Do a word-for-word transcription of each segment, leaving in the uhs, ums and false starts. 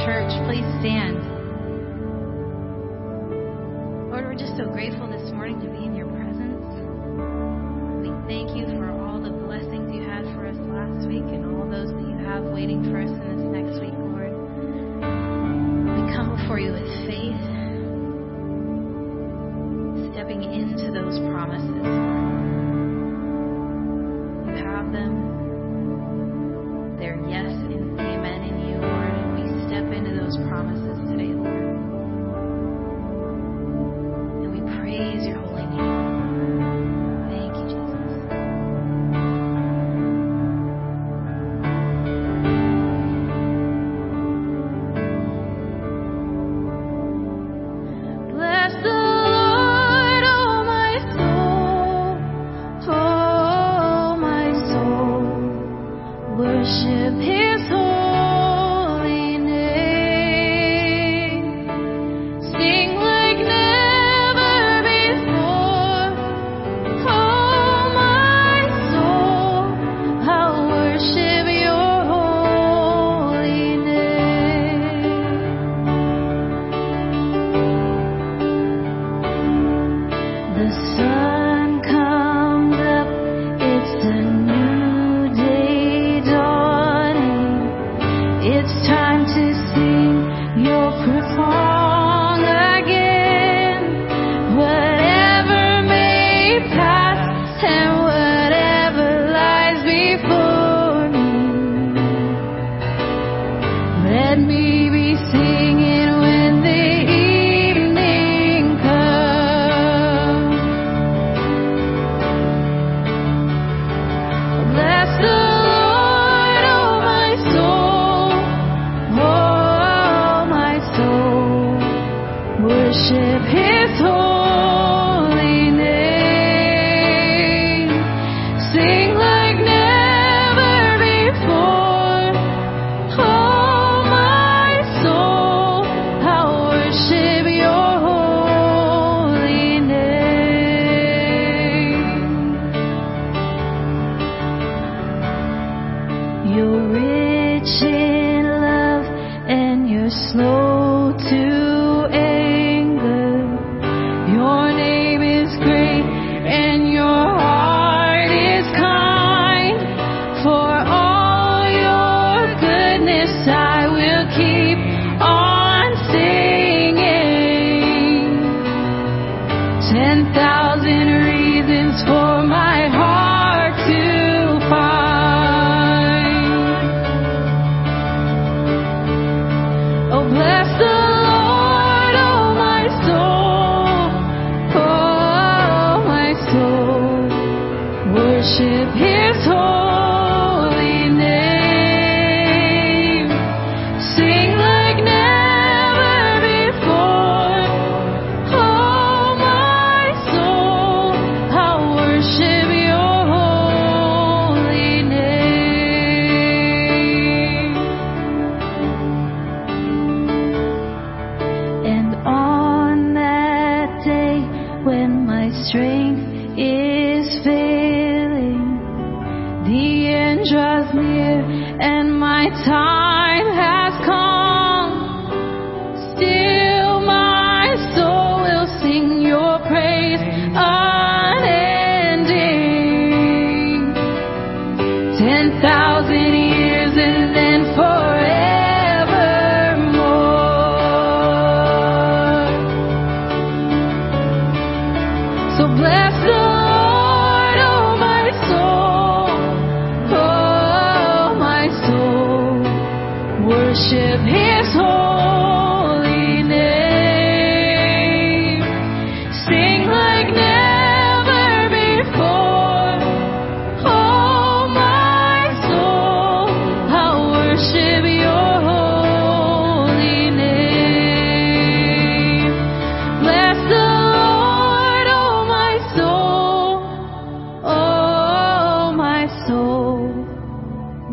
church, please stand. Lord, we're just so grateful this morning to be in your presence. We thank you for all the blessings you had for us last week and all those that you have waiting for us in this next week, Lord. We come before you with faith, stepping into those promises. You have them. They're yes and amen in you, Lord. And we step into those promises today, Lord. And we praise your holy name. Thank you, Jesus. Bless the worship his holy name. Sing like never before. Oh, my soul, I'll worship your holy name. The sun.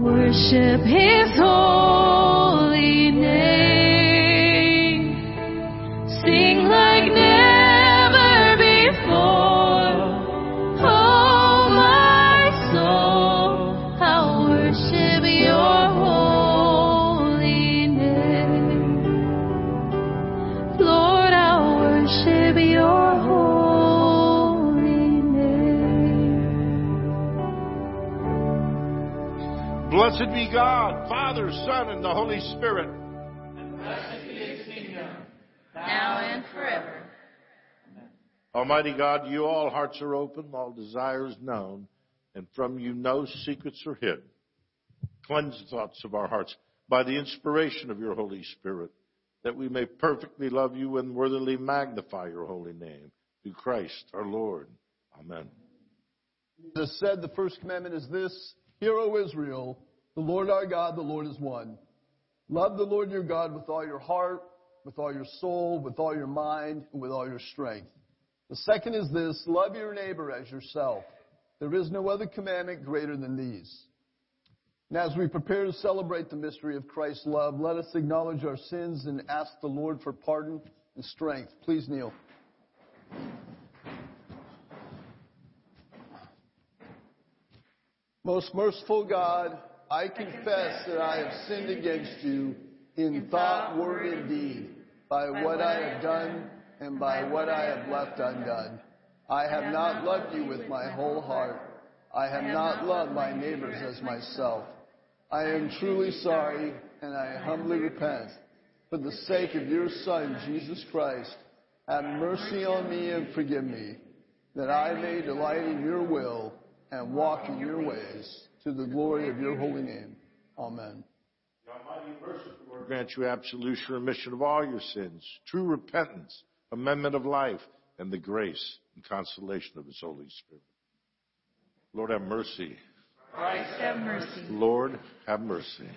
Worship your holy name. Blessed be God, Father, Son, and the Holy Spirit. And blessed be His kingdom, now and forever. Amen. Almighty God, you all hearts are open, all desires known, and from you no secrets are hid. Cleanse the thoughts of our hearts by the inspiration of your Holy Spirit, that we may perfectly love you and worthily magnify your holy name. Through Christ our Lord. Amen. Jesus said, the first commandment is this: Hear, O Israel, the Lord our God, the Lord is one. Love the Lord your God with all your heart, with all your soul, with all your mind, and with all your strength. The second is this: love your neighbor as yourself. There is no other commandment greater than these. And as we prepare to celebrate the mystery of Christ's love, let us acknowledge our sins and ask the Lord for pardon and strength. Please kneel. Most merciful God, I confess that I have sinned against you in thought, word, and deed, by what I have done and by what I have left undone. I have not loved you with my whole heart. I have not loved my neighbors as myself. I am truly sorry, and I humbly repent. For the sake of your Son, Jesus Christ, have mercy on me and forgive me, that I may delight in your will and walk in your ways, to the glory of your holy name. Amen. The Almighty merciful Lord grant you absolution, remission of all your sins, true repentance, amendment of life, and the grace and consolation of His Holy Spirit. Lord, have mercy. Christ, have mercy. Lord, have mercy.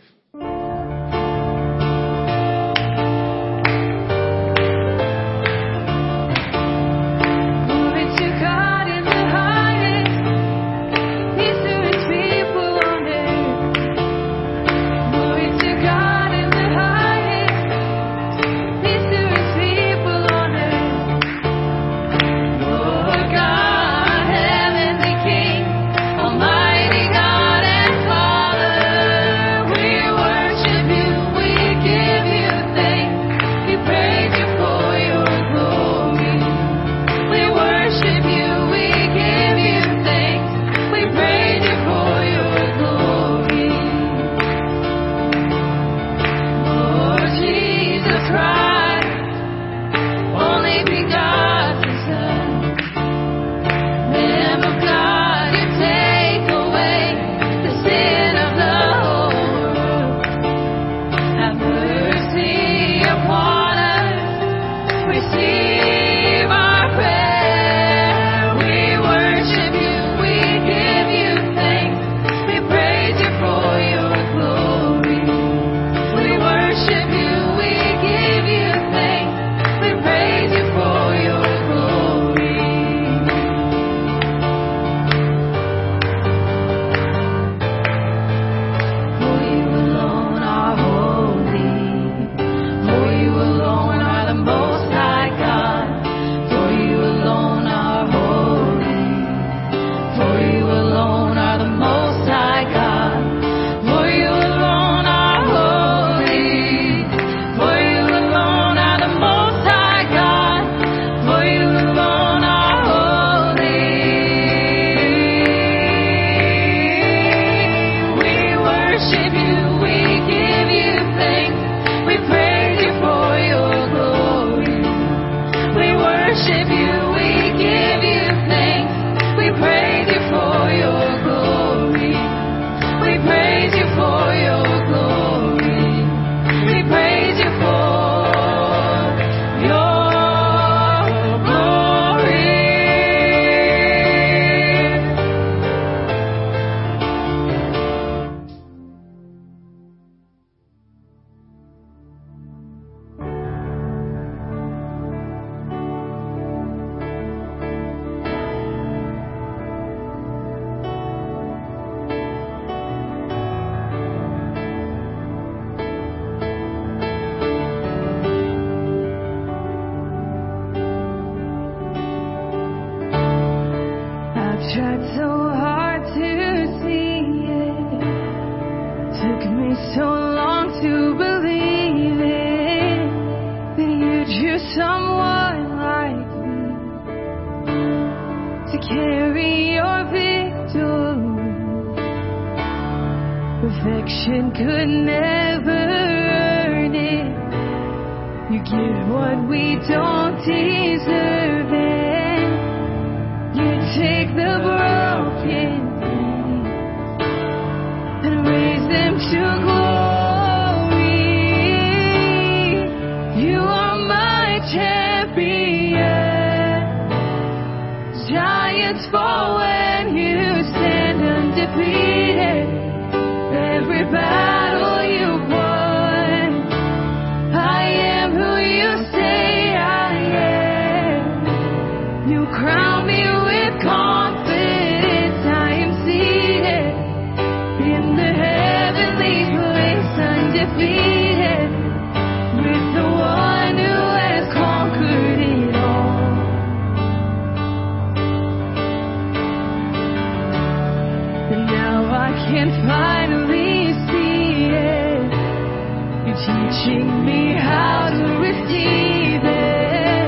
Perfection could never earn it. You give what we don't deserve it. You take the broken things and raise them to glory. For when you stand undefeated, every battle you've won, I am who you say I am. You crown me with confidence, I am seated in the heavenly place, undefeated, with the one who has conquered it all. Can finally see it. You're teaching me how to receive it.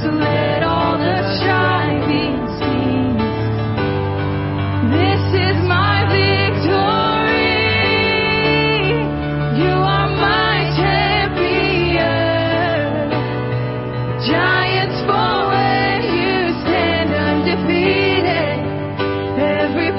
So let all the striving cease. This is my victory. You are my champion. Giants fall when you stand undefeated. Every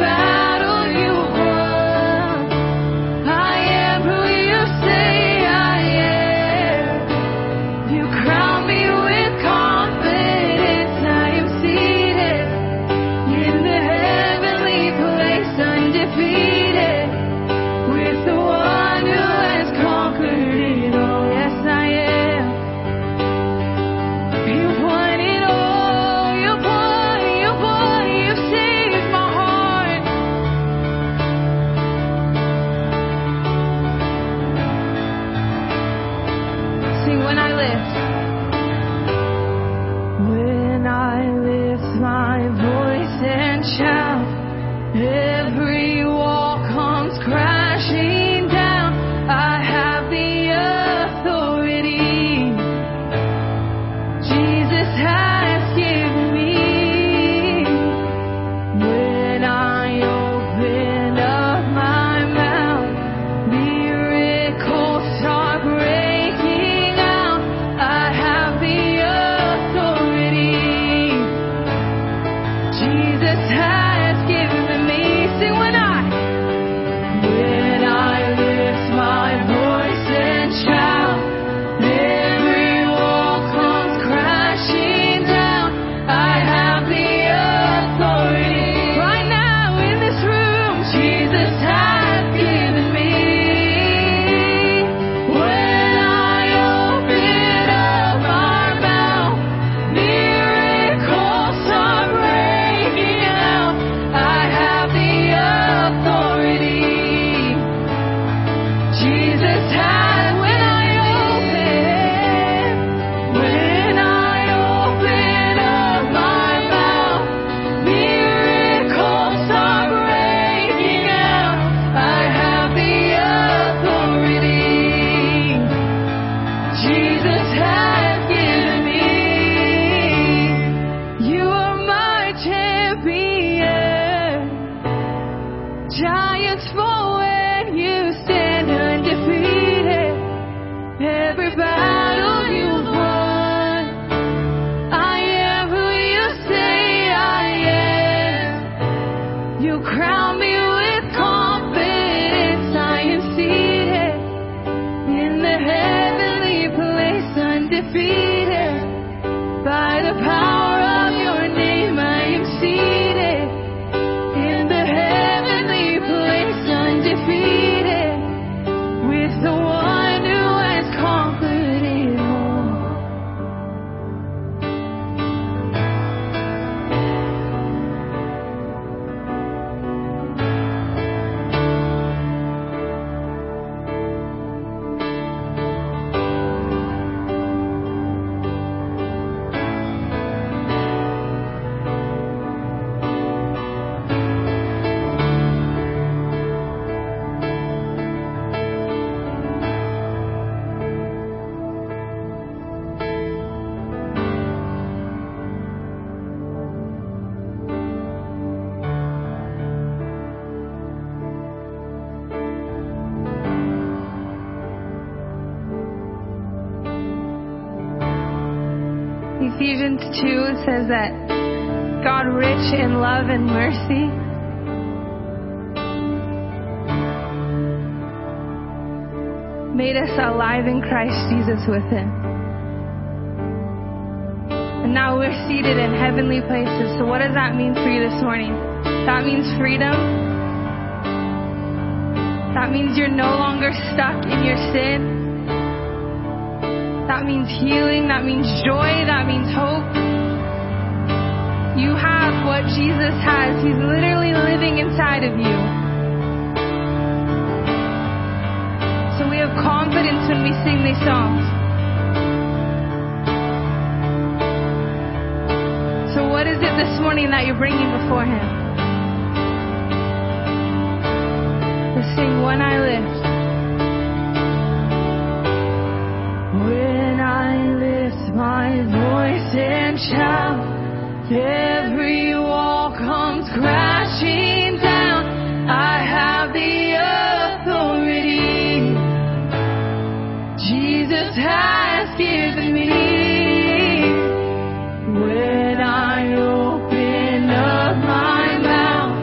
battle. Ephesians two says that God rich in love and mercy. Made us alive in Christ Jesus with Him. And now we're seated in heavenly places. So what does that mean for you this morning? That means freedom. That means you're no longer stuck in your sin. That means healing. That means joy. That means hope. You have what Jesus has. He's literally living inside of you. So we have confidence when we sing these songs. So what is it this morning that you're bringing before Him? Let's sing When I Lift. When I lift my voice and shout, every wall comes crashing down. I have the authority Jesus has given me. When I open up my mouth,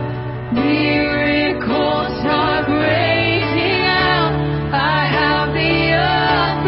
miracles are breaking. Faith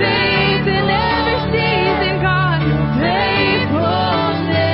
in every season, God, your faithfulness.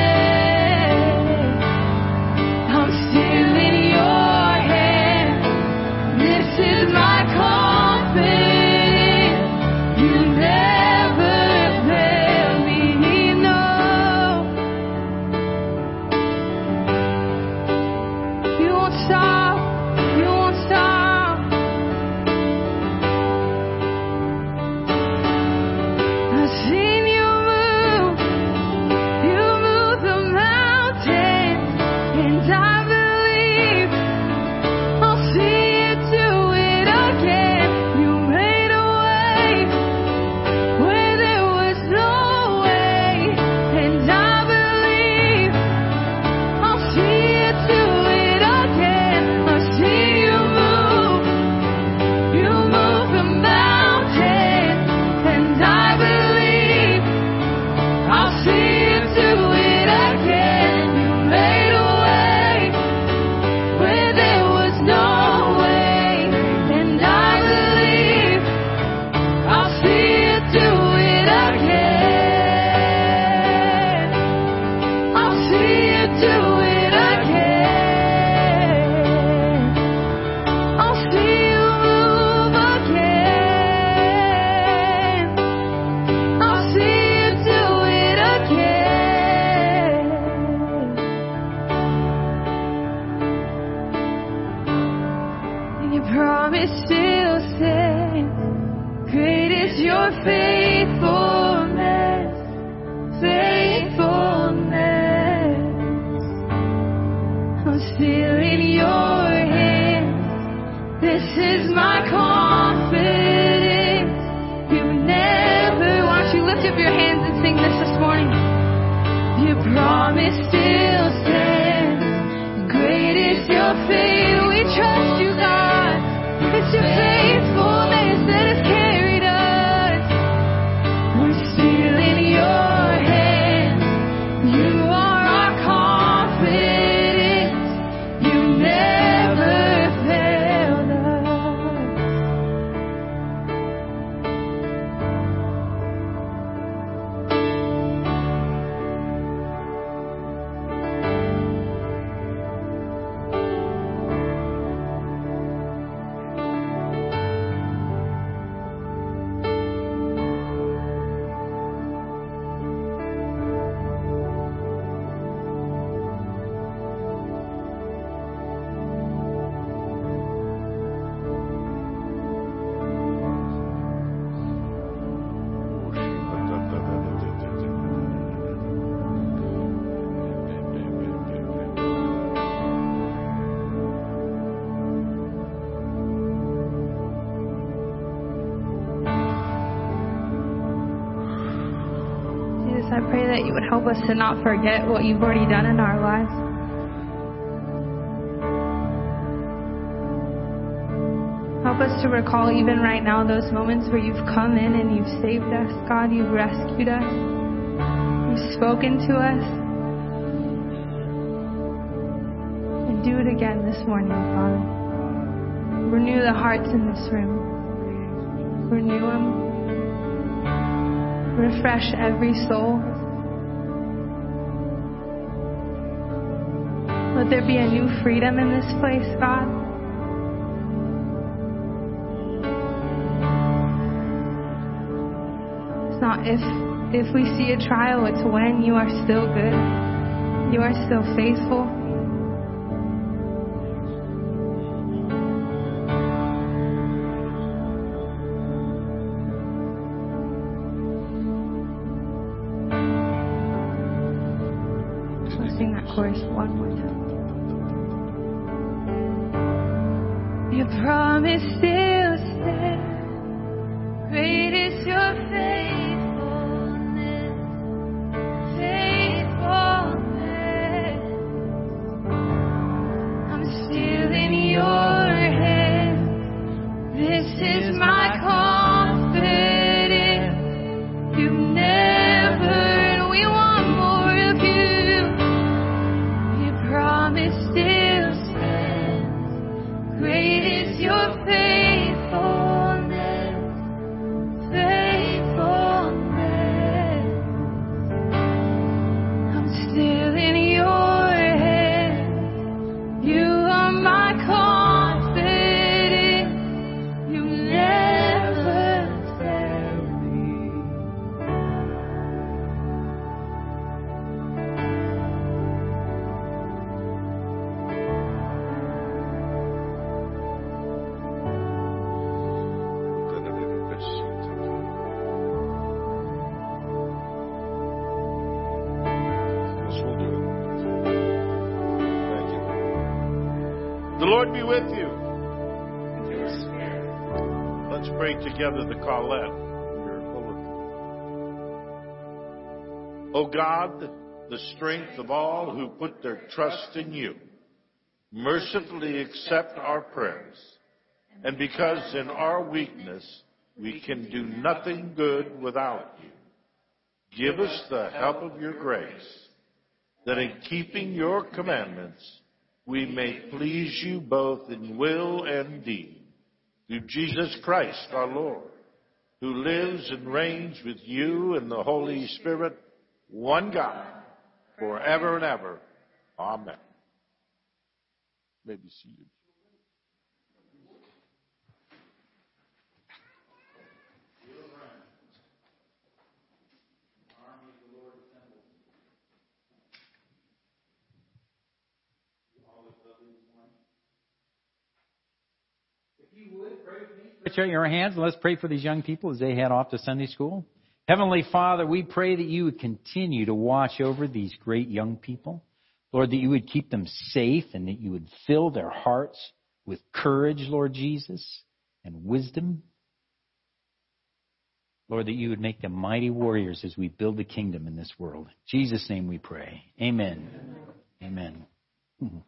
your hands and sing this this morning. Your promise still stands. Great is your faith. We trust you, God. It's your faithfulness that has carried us. We're still in your hands. You are our confidence. You never failed us. That you would help us to not forget what you've already done in our lives. Help us to recall even right now those moments where you've come in and you've saved us, God. You've rescued us. You've spoken to us. And do it again this morning, Father. Renew the hearts in this room. Renew them. Refresh every soul. Let there be a new freedom in this place, God. It's not if if we see a trial, it's when. You are still good. You are still faithful. Let's sing that chorus one more time. Your promise still stands. Great is your faithfulness, faithfulness. I'm still in your hands. This is my confidence. You never, we want more of you. Your promise still stands. Great is your faithfulness, faithfulness. I'm still in your hands. You are my confidence. You never fail The Lord be with you. Let's pray together the collect. O God, the strength of all who put their trust in you, mercifully accept our prayers. And because in our weakness we can do nothing good without you, give us the help of your grace, that in keeping your commandments we may please you both in will and deed. Through Jesus Christ our Lord, who lives and reigns with you in the Holy Spirit, one God, forever and ever. Amen. May be seated. Put out your hands and let's pray for these young people as they head off to Sunday school. Heavenly Father, we pray that you would continue to watch over these great young people. Lord, that you would keep them safe and that you would fill their hearts with courage, Lord Jesus, and wisdom. Lord, that you would make them mighty warriors as we build the kingdom in this world. In Jesus' name we pray. Amen. Amen. Amen.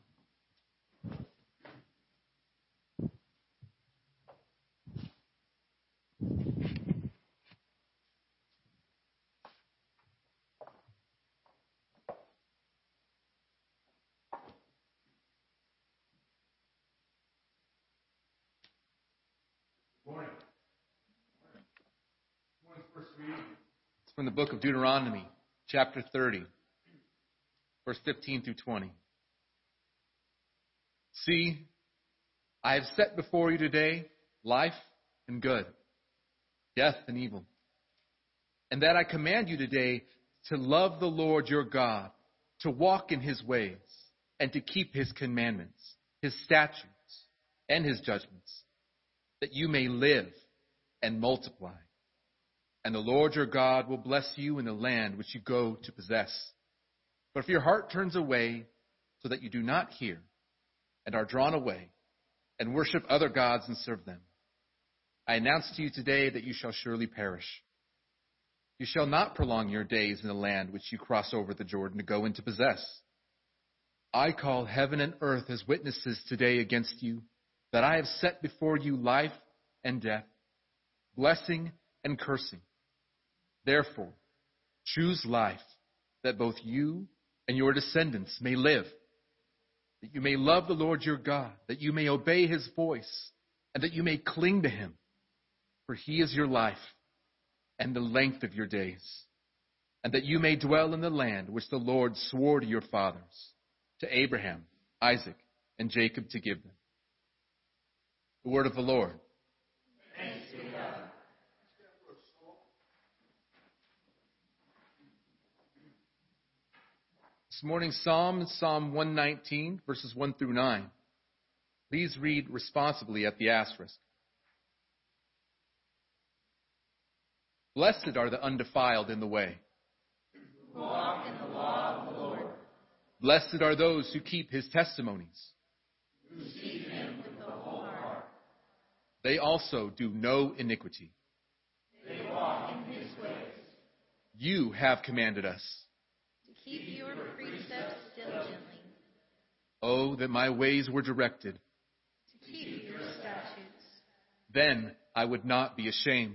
Morning. Morning. First reading. It's from the book of Deuteronomy, chapter thirty, verse fifteen through twenty. See, I have set before you today life and good, death and evil. And that I command you today to love the Lord your God, to walk in his ways, and to keep his commandments, his statutes, and his judgments, that you may live and multiply. And the Lord your God will bless you in the land which you go to possess. But if your heart turns away so that you do not hear, and are drawn away, and worship other gods and serve them, I announce to you today that you shall surely perish. You shall not prolong your days in the land which you cross over the Jordan to go in to possess. I call heaven and earth as witnesses today against you, that I have set before you life and death, blessing and cursing. Therefore, choose life, that both you and your descendants may live, that you may love the Lord your God, that you may obey his voice, and that you may cling to him. For he is your life and the length of your days, and that you may dwell in the land which the Lord swore to your fathers, to Abraham, Isaac, and Jacob to give them. The word of the Lord. Thanks be to God. This morning's psalm is Psalm one nineteen, verses one through nine. Please read responsibly at the asterisk. Blessed are the undefiled in the way, who walk in the law of the Lord. Blessed are those who keep his testimonies, who seek him with the whole heart. They also do no iniquity. They walk in his ways. You have commanded us to keep your precepts diligently. Oh, that my ways were directed. Keep your statutes. Then I would not be ashamed.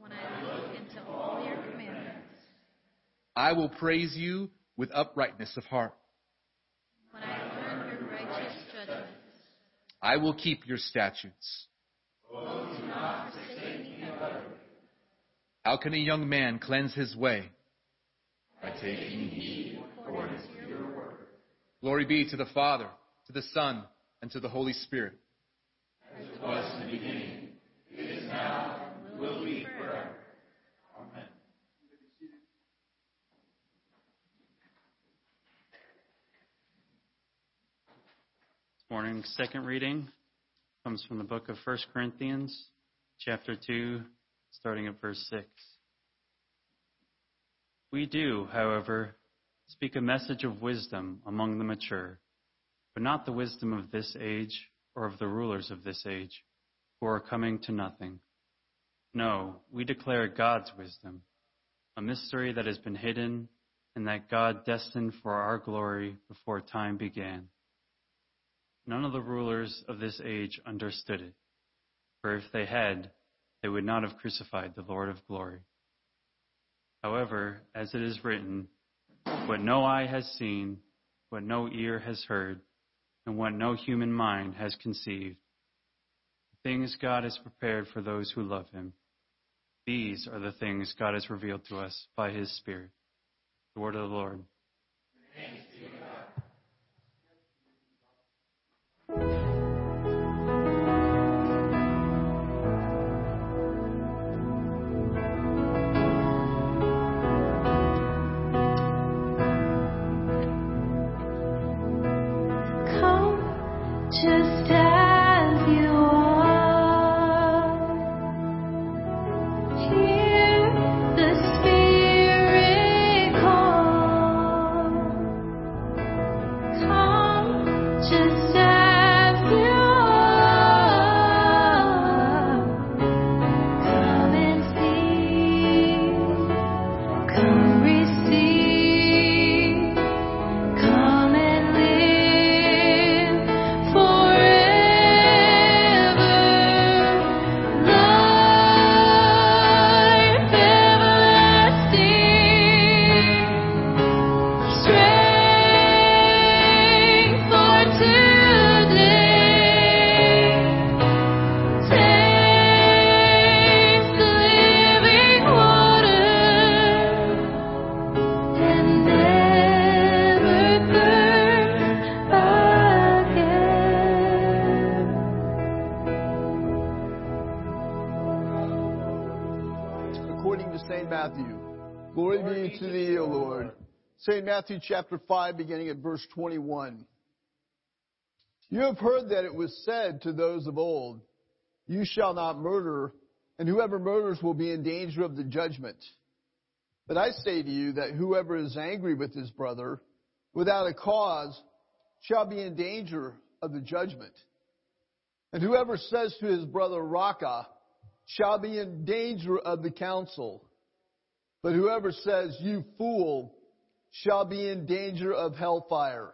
When I look into all your commandments, I will praise you with uprightness of heart. When I learn your righteous judgments, I will keep your statutes. Oh, do not forsake me, however. How can a young man cleanse his way? By taking heed according to your word. Glory be to the Father, to the Son, and to the Holy Spirit. As it was in the beginning, it is now, and will be forever. Amen. This morning's second reading comes from the book of First Corinthians, chapter two, starting at verse six. We do, however, speak a message of wisdom among the mature, but not the wisdom of this age or of the rulers of this age, who are coming to nothing. No, we declare God's wisdom, a mystery that has been hidden and that God destined for our glory before time began. None of the rulers of this age understood it, for if they had, they would not have crucified the Lord of glory. However, as it is written, what no eye has seen, what no ear has heard, and what no human mind has conceived, the things God has prepared for those who love him. These are the things God has revealed to us by his Spirit. The word of the Lord. Thanks be to God. Glory be to thee, O Lord. Saint Matthew chapter five, beginning at verse twenty-one. You have heard that it was said to those of old, you shall not murder, and whoever murders will be in danger of the judgment. But I say to you that whoever is angry with his brother without a cause shall be in danger of the judgment. And whoever says to his brother, Raca, shall be in danger of the council. But whoever says, you fool, shall be in danger of hellfire.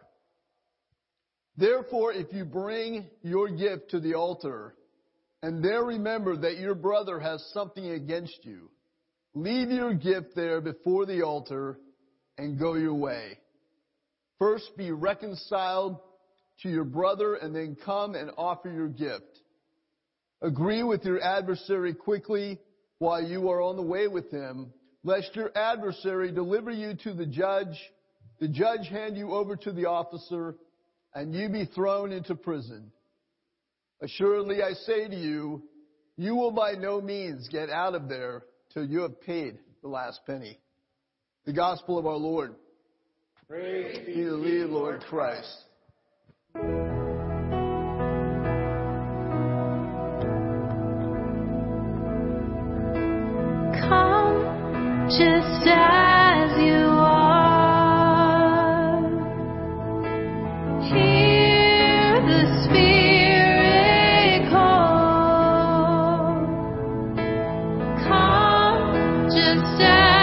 Therefore, if you bring your gift to the altar, and there remember that your brother has something against you, leave your gift there before the altar and go your way. First be reconciled to your brother and then come and offer your gift. Agree with your adversary quickly while you are on the way with him, lest your adversary deliver you to the judge, the judge hand you over to the officer, and you be thrown into prison. Assuredly, I say to you, you will by no means get out of there till you have paid the last penny. The Gospel of our Lord. Praise be to thee, Lord Christ. Come, just as you are. Hear the Spirit call. Come, just as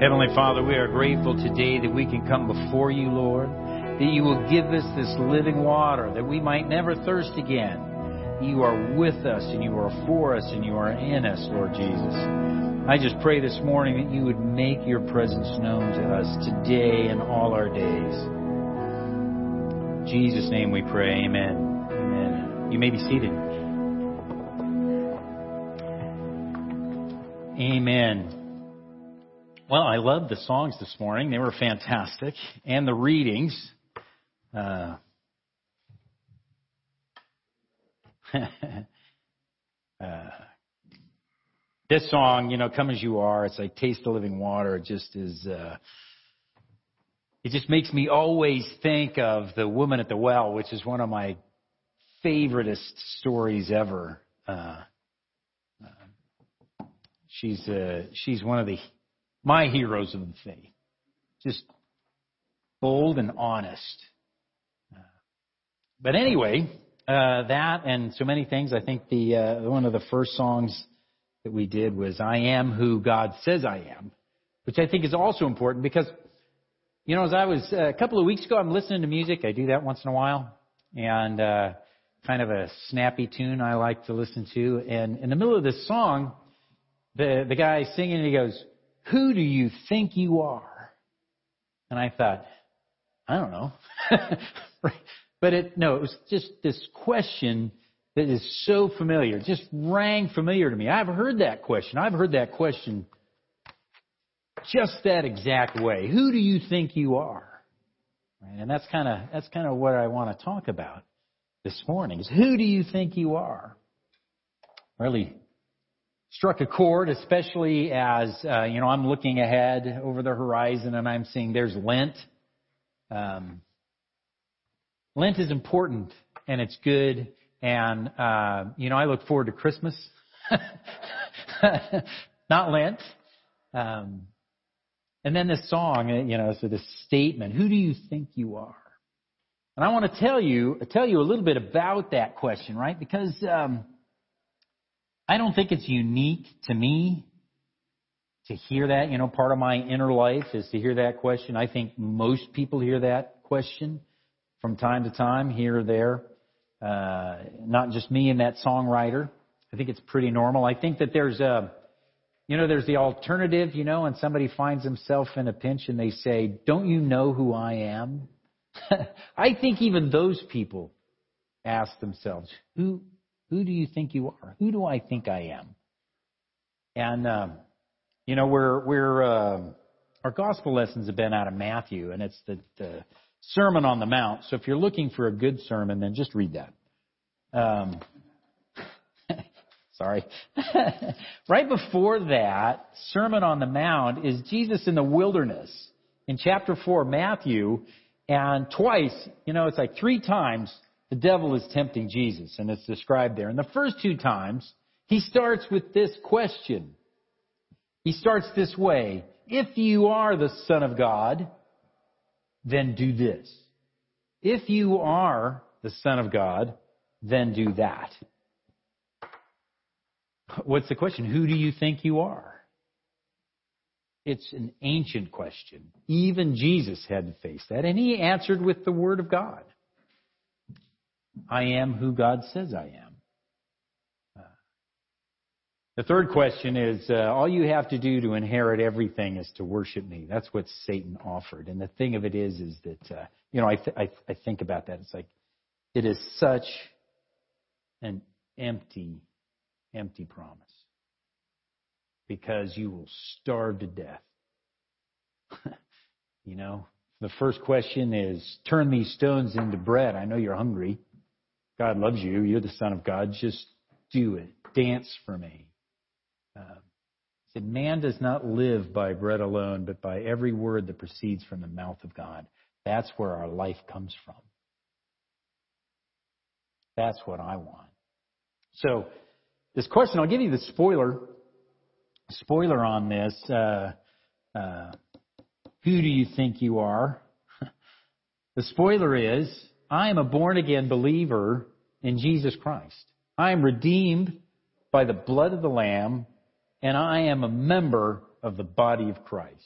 Heavenly Father, we are grateful today that we can come before you, Lord, that you will give us this living water, that we might never thirst again. You are with us, and you are for us, and you are in us, Lord Jesus. I just pray this morning that you would make your presence known to us today and all our days. In Jesus' name we pray, amen. Amen. You may be seated. Amen. Well, I loved the songs this morning. They were fantastic. And the readings. Uh, uh, this song, you know, Come As You Are, it's like Taste the Living Water. It just is, uh, it just makes me always think of the woman at the well, which is one of my favoriteest stories ever. Uh, uh, she's, uh, she's one of the... my heroes of the faith, just bold and honest. Uh, but anyway, uh, that and so many things. I think the uh, one of the first songs that we did was "I Am Who God Says I Am," which I think is also important because You know, as I was uh, a couple of weeks ago, I'm listening to music. I do that once in a while. And uh, kind of a snappy tune I like to listen to. And in the middle of this song, the, the guy singing, he goes, "Who do you think you are?" And I thought, I don't know. Right. But it, no, it was just this question that is so familiar, just rang familiar to me. I've heard that question. I've heard that question just that exact way. Who do you think you are? Right? And that's kind of that's kind of what I want to talk about this morning is who do you think you are? Really struck a chord, especially as uh, you know I'm looking ahead over the horizon and I'm seeing there's Lent. Um, Lent is important and it's good. And, uh, you know, I look forward to Christmas, not Lent. Um, and then this song, you know, so this statement, who do you think you are? And I want to tell you, tell you a little bit about that question, right? Because, um, I don't think it's unique to me to hear that. You know, part of my inner life is to hear that question. I think most people hear that question from time to time, here or there. Uh, not just me and that songwriter. I think it's pretty normal. I think that there's a, you know, there's the alternative, you know, and somebody finds himself in a pinch and they say, "Don't you know who I am?" I think even those people ask themselves, who, who do you think you are? Who do I think I am? And, um, you know, we're, we're, uh, our gospel lessons have been out of Matthew, and it's the, the Sermon on the Mount. So if you're looking for a good sermon, then just read that. Um, sorry. Right before that, Sermon on the Mount is Jesus in the wilderness in chapter four, Matthew. And twice, you know, it's like three times the devil is tempting Jesus, and it's described there. And the first two times, he starts with this question. He starts this way. If you are the Son of God, then do this. If you are the Son of God, then do that. What's the question? Who do you think you are? It's an ancient question. Even Jesus had to face that, and he answered with the Word of God. I am who God says I am. The third question is, uh, all you have to do to inherit everything is to worship me. That's what Satan offered. And the thing of it is, is that, uh, you know, I, th- I, th- I think about that. It's like, it is such an empty, empty promise. Because you will starve to death. You know, the first question is, turn these stones into bread. I know you're hungry. God loves you. You're the Son of God. Just do it. Dance for me. Uh, said, man does not live by bread alone, but by every word that proceeds from the mouth of God. That's where our life comes from. That's what I want. So this question, I'll give you the spoiler, spoiler on this. Uh, uh, who do you think you are? The spoiler is, I am a born-again believer in Jesus Christ. I am redeemed by the blood of the Lamb, and I am a member of the body of Christ.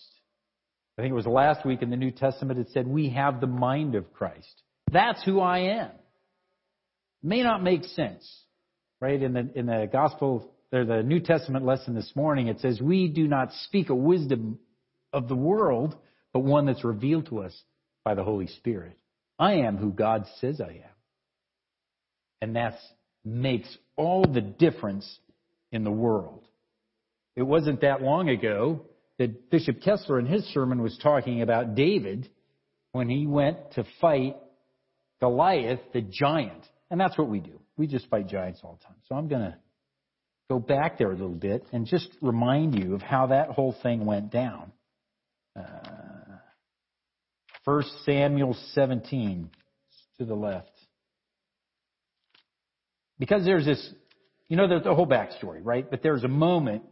I think it was last week in the New Testament it said, we have the mind of Christ. That's who I am. May not make sense, right? In the in the gospel, or the New Testament lesson this morning, it says, we do not speak a wisdom of the world, but one that's revealed to us by the Holy Spirit. I am who God says I am. And that makes all the difference in the world. It wasn't that long ago that Bishop Kessler in his sermon was talking about David when he went to fight Goliath, the giant. And that's what we do. We just fight giants all the time. So I'm going to go back there a little bit and just remind you of how that whole thing went down. Uh, First Samuel seventeen, to the left. Because there's this, you know, there's the whole backstory, right? But there's a moment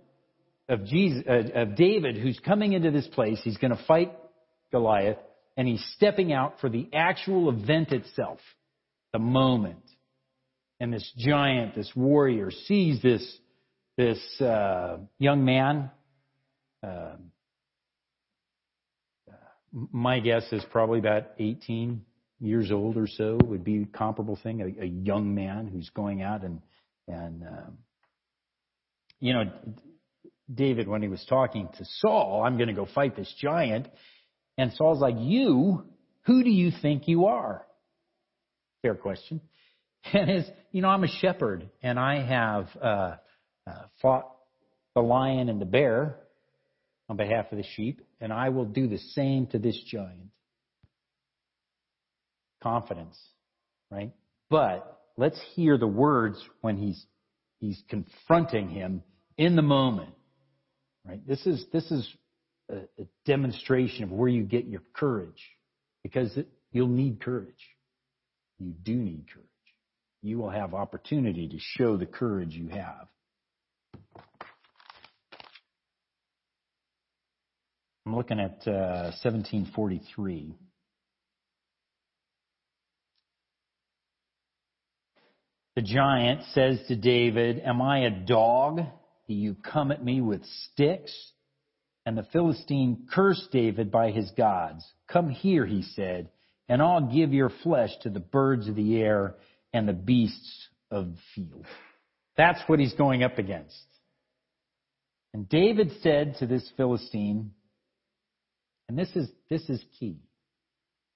of Jesus, of David, who's coming into this place. He's going to fight Goliath, and he's stepping out for the actual event itself, the moment. And this giant, this warrior, sees this this uh, young man, uh, my guess is probably about eighteen years old or so would be a comparable thing, a, a young man who's going out and, and um, you know, David, when he was talking to Saul, I'm going to go fight this giant. And Saul's like, you, who do you think you are? Fair question. And is, you know, I'm a shepherd and I have uh, uh, fought the lion and the bear on behalf of the sheep, and I will do the same to this giant. Confidence, right? But let's hear the words when he's he's confronting him in the moment, right? This is this is a, a demonstration of where you get your courage, because it, you'll need courage. You do need courage. You will have opportunity to show the courage you have. I'm looking at uh, seventeen forty-three. The giant says to David, am I a dog? Do you come at me with sticks? And the Philistine cursed David by his gods. Come here, he said, and I'll give your flesh to the birds of the air and the beasts of the field. That's what he's going up against. And David said to this Philistine, and this is this is key.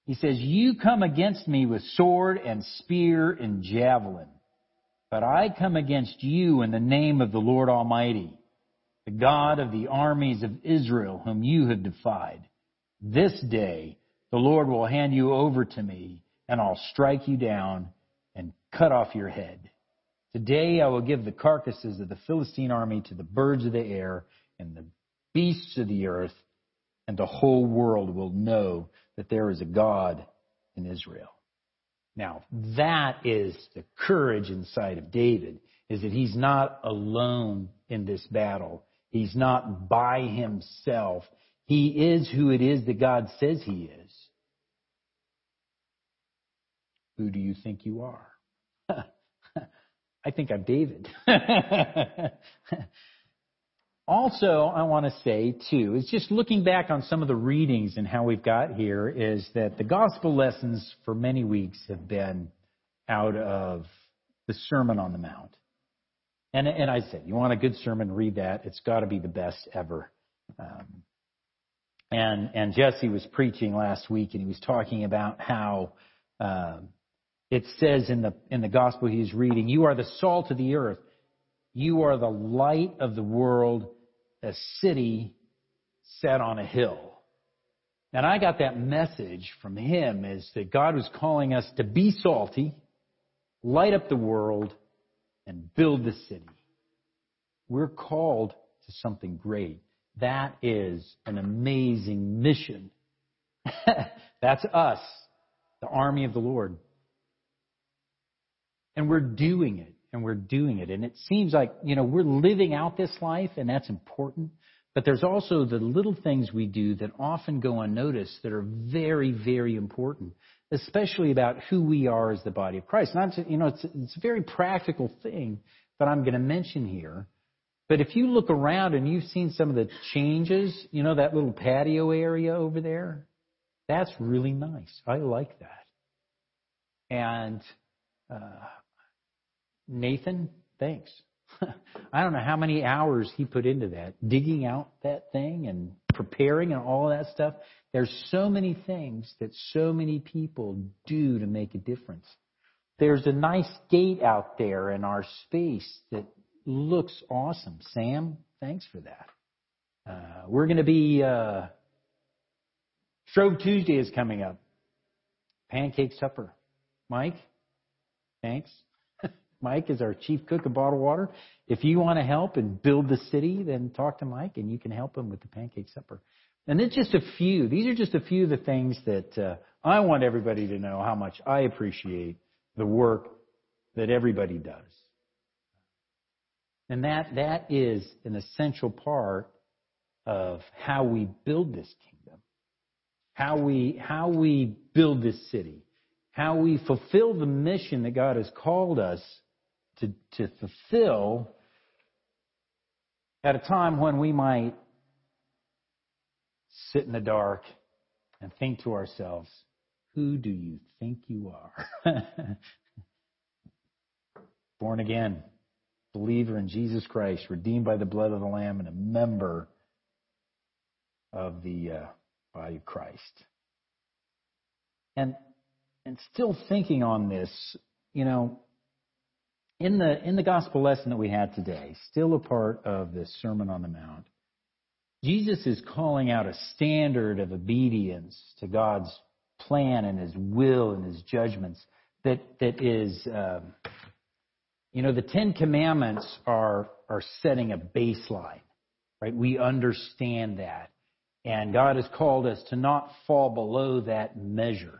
He says, you come against me with sword and spear and javelin, but I come against you in the name of the Lord Almighty, the God of the armies of Israel, whom you have defied. This day the Lord will hand you over to me, and I'll strike you down and cut off your head. Today I will give the carcasses of the Philistine army to the birds of the air and the beasts of the earth, and the whole world will know that there is a God in Israel. Now, that is the courage inside of David, is that he's not alone in this battle. He's not by himself. He is who it is that God says he is. Who do you think you are? I think I'm David. Also, I want to say, too, is just looking back on some of the readings and how we've got here, is that the gospel lessons for many weeks have been out of the Sermon on the Mount. And, and I said, you want a good sermon, read that. It's got to be the best ever. Um, and and Jesse was preaching last week, and he was talking about how um, it says in the in the gospel he's reading, you are the salt of the earth. You are the light of the world, a city set on a hill. And I got that message from him, is that God was calling us to be salty, light up the world, and build the city. We're called to something great. That is an amazing mission. That's us, the army of the Lord. And we're doing it. And we're doing it. And it seems like, you know, we're living out this life, and that's important. But there's also the little things we do that often go unnoticed that are very, very important, especially about who we are as the body of Christ. Not to, you know, it's, it's a very practical thing that I'm going to mention here. But if you look around and you've seen some of the changes, you know, that little patio area over there, that's really nice. I like that. And, uh, Nathan, thanks. I don't know how many hours he put into that, digging out that thing and preparing and all that stuff. There's so many things that so many people do to make a difference. There's a nice gate out there in our space that looks awesome. Sam, thanks for that. Uh, we're going to be, uh, Shrove Tuesday is coming up. Pancake supper. Mike, thanks. Mike is our chief cook of bottled water. If you want to help and build the city, then talk to Mike, and you can help him with the pancake supper. And it's just a few. These are just a few of the things that uh, I want everybody to know how much I appreciate the work that everybody does. And that that is an essential part of how we build this kingdom, how we how we build this city, how we fulfill the mission that God has called us to, to fulfill at a time when we might sit in the dark and think to ourselves, who do you think you are? Born again, believer in Jesus Christ, redeemed by the blood of the Lamb, and a member of the uh, body of Christ. And and still thinking on this, you know, in the in the gospel lesson that we had today, still a part of the Sermon on the Mount, Jesus is calling out a standard of obedience to God's plan and His will and His judgments that that is, um, you know, the Ten Commandments are are setting a baseline, right? We understand that, and God has called us to not fall below that measure,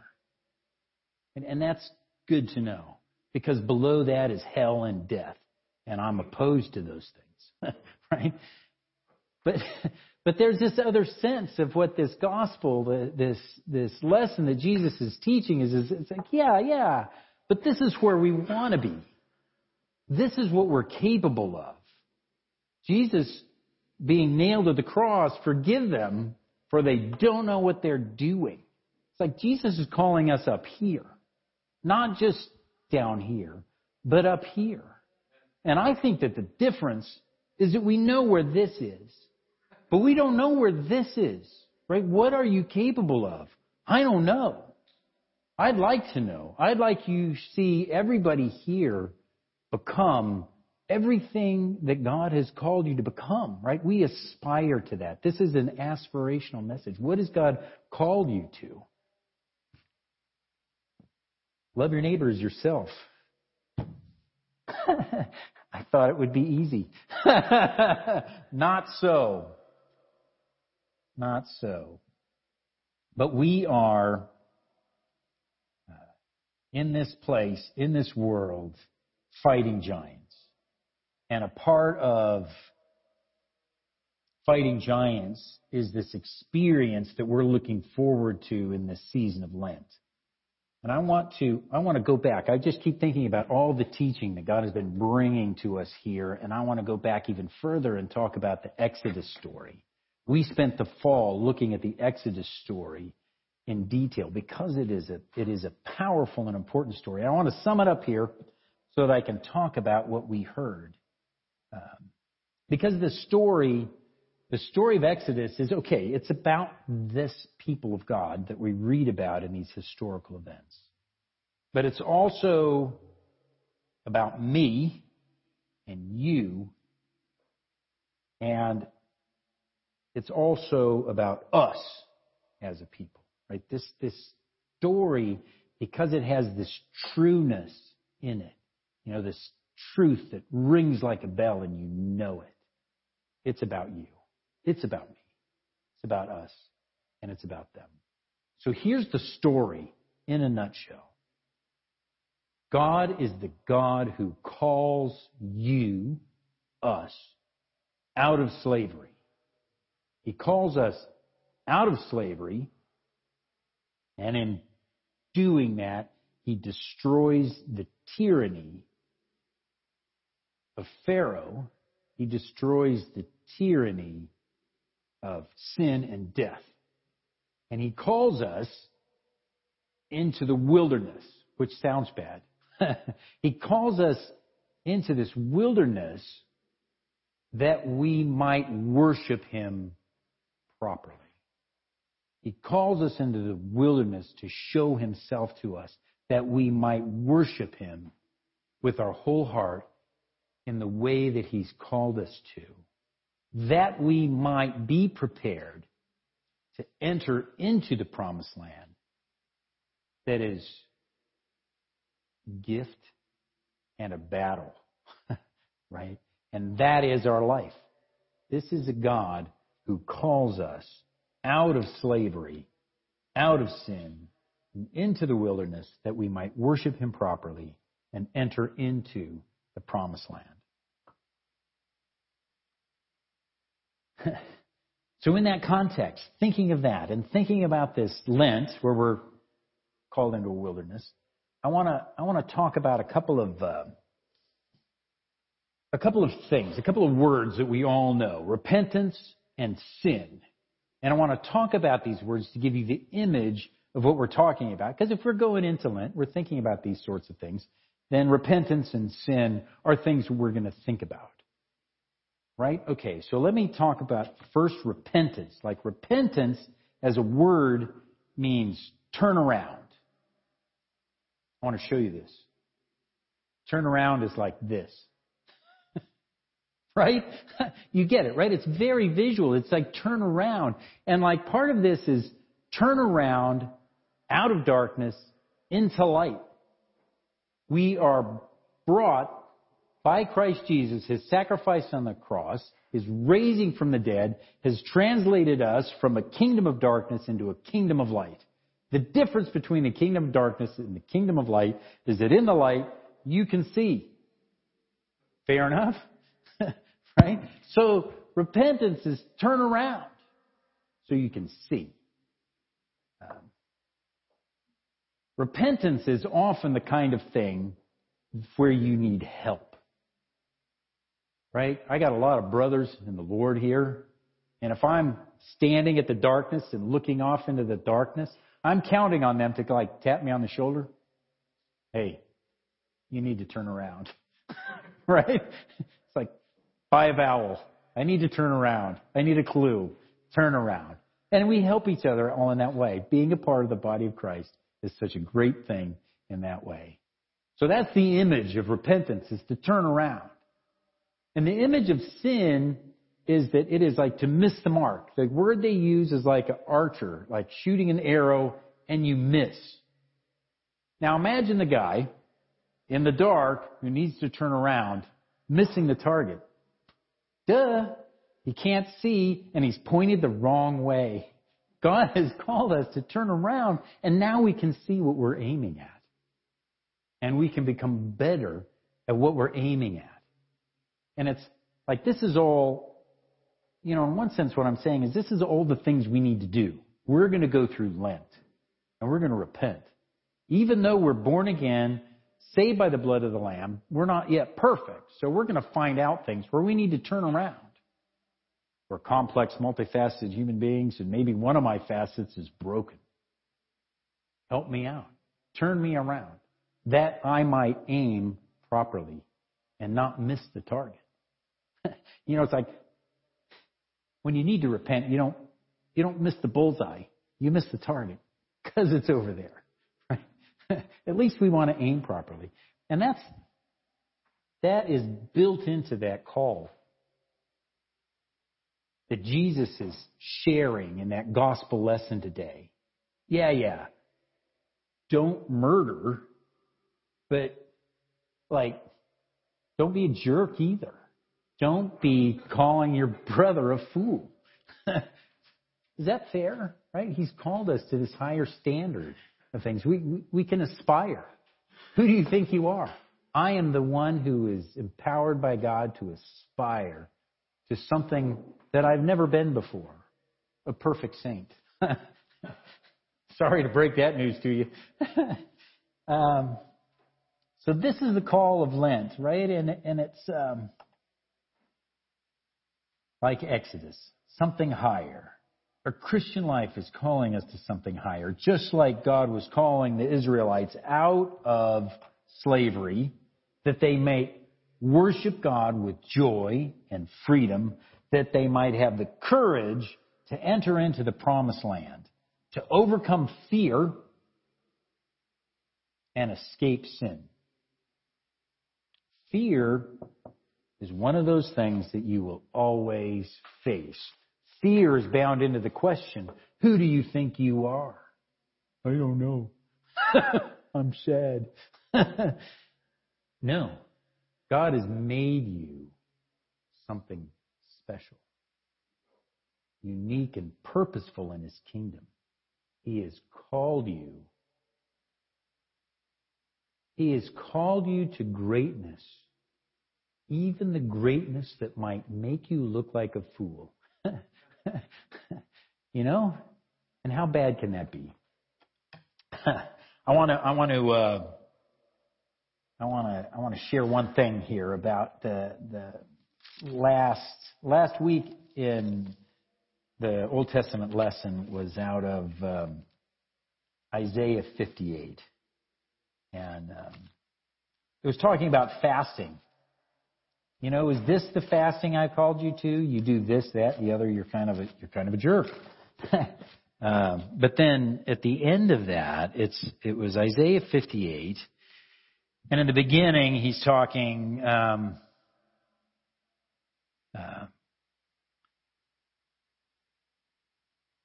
and and that's good to know, because below that is hell and death, and I'm opposed to those things, right? But but there's this other sense of what this gospel, this this lesson that Jesus is teaching is, is it's like, yeah, yeah, but this is where we want to be. This is what we're capable of. Jesus, being nailed to the cross, forgive them, for they don't know what they're doing. It's like Jesus is calling us up here, not just down here, but up here. And I think that the difference is that we know where this is, but we don't know where this is, right? What are you capable of? I don't know. I'd like to know. I'd like you see everybody here become everything that God has called you to become, right? We aspire to that. This is an aspirational message. What has God called you to? Love your neighbor as yourself. I thought it would be easy. Not so. Not so. But we are in this place, in this world, fighting giants. And a part of fighting giants is this experience that we're looking forward to in this season of Lent. And I want to I want to go back. I just keep thinking about all the teaching that God has been bringing to us here, and I want to go back even further and talk about the Exodus story. We spent the fall looking at the Exodus story in detail because it is a it is a powerful and important story. I want to sum it up here so that I can talk about what we heard, um, because the story the story of Exodus is, okay, it's about this people of God that we read about in these historical events. But it's also about me and you, and it's also about us as a people, right? This, this story, because it has this trueness in it, you know, this truth that rings like a bell and you know it, it's about you. It's about me, it's about us, and it's about them. So here's the story in a nutshell. God is the God who calls you, us, out of slavery. He calls us out of slavery, and in doing that, He destroys the tyranny of Pharaoh. He destroys the tyranny of sin and death. And He calls us into the wilderness, which sounds bad. He calls us into this wilderness that we might worship Him properly. He calls us into the wilderness to show Himself to us, that we might worship Him with our whole heart in the way that He's called us to, that we might be prepared to enter into the promised land that is gift and a battle, right? And that is our life. This is a God who calls us out of slavery, out of sin, and into the wilderness that we might worship Him properly and enter into the promised land. So in that context, thinking of that and thinking about this Lent where we're called into a wilderness, I want to I want to talk about a couple of uh, a couple of things, a couple of words that we all know: repentance and sin. And I want to talk about these words to give you the image of what we're talking about. Because if we're going into Lent, we're thinking about these sorts of things, then repentance and sin are things we're going to think about. Right? Okay, so let me talk about first repentance. Like repentance as a word means turn around. I want to show you this. Turn around is like this. Right? You get it, right? It's very visual. It's like turn around. And like part of this is turn around out of darkness into light. We are brought by Christ Jesus, his sacrifice on the cross, his raising from the dead, has translated us from a kingdom of darkness into a kingdom of light. The difference between the kingdom of darkness and the kingdom of light is that in the light, you can see. Fair enough? Right? So repentance is turn around so you can see. Um, repentance is often the kind of thing where you need help. Right? I got a lot of brothers in the Lord here. And if I'm standing at the darkness and looking off into the darkness, I'm counting on them to like tap me on the shoulder. Hey, you need to turn around. Right? It's like, buy a vowel. I need to turn around. I need a clue. Turn around. And we help each other all in that way. Being a part of the body of Christ is such a great thing in that way. So that's the image of repentance, is to turn around. And the image of sin is that it is like to miss the mark. The word they use is like an archer, like shooting an arrow and you miss. Now imagine the guy in the dark who needs to turn around, missing the target. Duh! He can't see and he's pointed the wrong way. God has called us to turn around and now we can see what we're aiming at. And we can become better at what we're aiming at. And it's like this is all, you know, in one sense what I'm saying is this is all the things we need to do. We're going to go through Lent, and we're going to repent. Even though we're born again, saved by the blood of the Lamb, we're not yet perfect. So we're going to find out things where we need to turn around. We're complex, multifaceted human beings, and maybe one of my facets is broken. Help me out. Turn me around, that I might aim properly and not miss the target. You know, it's like when you need to repent, you don't you don't miss the bullseye. You miss the target because it's over there. Right? At least we want to aim properly. And that's that is built into that call that Jesus is sharing in that gospel lesson today. Yeah, yeah. Don't murder, but like don't be a jerk either. Don't be calling your brother a fool. Is that fair? Right? He's called us to this higher standard of things. We, we we can aspire. Who do you think you are? I am the one who is empowered by God to aspire to something that I've never been before. A perfect saint. Sorry to break that news to you. um, so this is the call of Lent, right? And and it's... Um, Like Exodus, something higher. Our Christian life is calling us to something higher, just like God was calling the Israelites out of slavery, that they may worship God with joy and freedom, that they might have the courage to enter into the promised land, to overcome fear and escape sin. Fear is one of those things that you will always face. Fear is bound into the question, who do you think you are? I don't know. I'm sad. No. God has made you something special, unique and purposeful in his kingdom. He has called you. He has called you to greatness. Even the greatness that might make you look like a fool. You know? And how bad can that be? I want to I want to uh, I want to I want to share one thing here about the the last last week in The Old Testament lesson was out of um, Isaiah fifty-eight. And um, it was talking about fasting. You know, is this the fasting I called you to? You do this, that, the other, you're kind of a, you're kind of a jerk. um, but then at the end of that, it's it was Isaiah fifty-eight. And in the beginning, he's talking... Um, uh,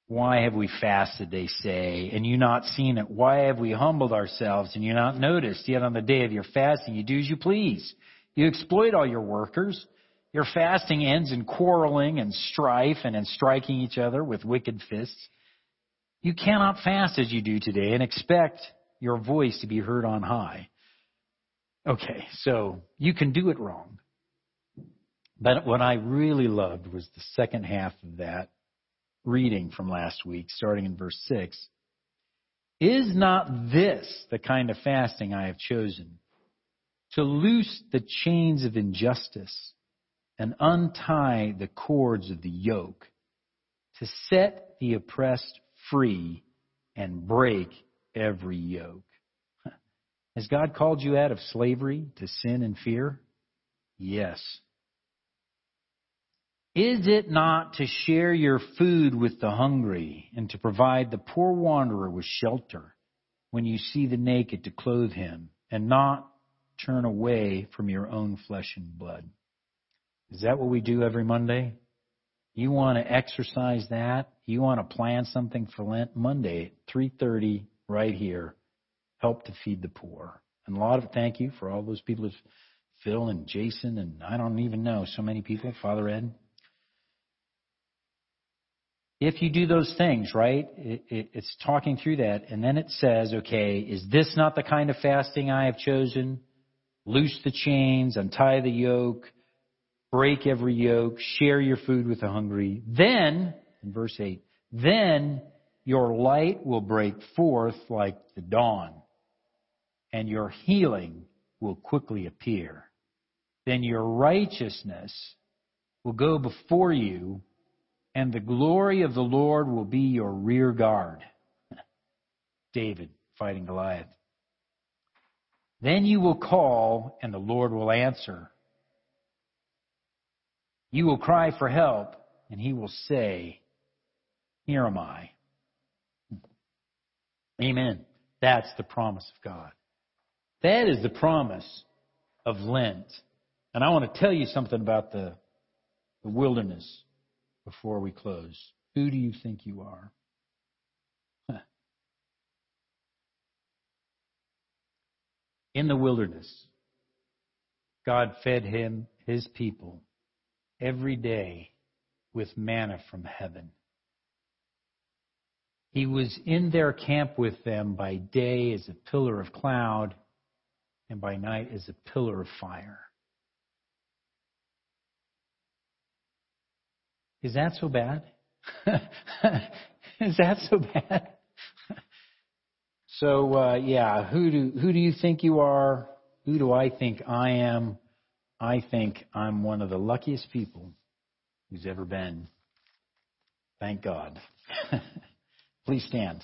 Why have we fasted, they say, and you not seen it? Why have we humbled ourselves and you not noticed? Yet on the day of your fasting, you do as you please. You exploit all your workers. Your fasting ends in quarreling and strife and in striking each other with wicked fists. You cannot fast as you do today and expect your voice to be heard on high. Okay, so you can do it wrong. But what I really loved was the second half of that reading from last week, starting in verse six. Is not this the kind of fasting I have chosen? To loose the chains of injustice and untie the cords of the yoke, to set the oppressed free and break every yoke. Has God called you out of slavery to sin and fear? Yes. Is it not to share your food with the hungry and to provide the poor wanderer with shelter when you see the naked to clothe him and not turn away from your own flesh and blood? Is that what we do every Monday? You want to exercise that? You want to plan something for Lent? Monday at three thirty right here, help to feed the poor. And a lot of thank you for all those people, Phil and Jason, and I don't even know, so many people, Father Ed. If you do those things, right, it, it, it's talking through that. And then it says, okay, is this not the kind of fasting I have chosen? Loose the chains, untie the yoke, break every yoke, share your food with the hungry. Then, in verse eight, then your light will break forth like the dawn, and your healing will quickly appear. Then your righteousness will go before you, and the glory of the Lord will be your rear guard. David fighting Goliath. Then you will call, and the Lord will answer. You will cry for help, and he will say, here am I. Amen. That's the promise of God. That is the promise of Lent. And I want to tell you something about the, the wilderness. Before we close, who do you think you are? Huh. In the wilderness, God fed him, his people, every day with manna from heaven. He was in their camp with them by day as a pillar of cloud and by night as a pillar of fire. Is that so bad? Is that so bad? So, uh, yeah, who do who do you think you are? Who do I think I am? I think I'm one of the luckiest people who's ever been. Thank God. Please stand.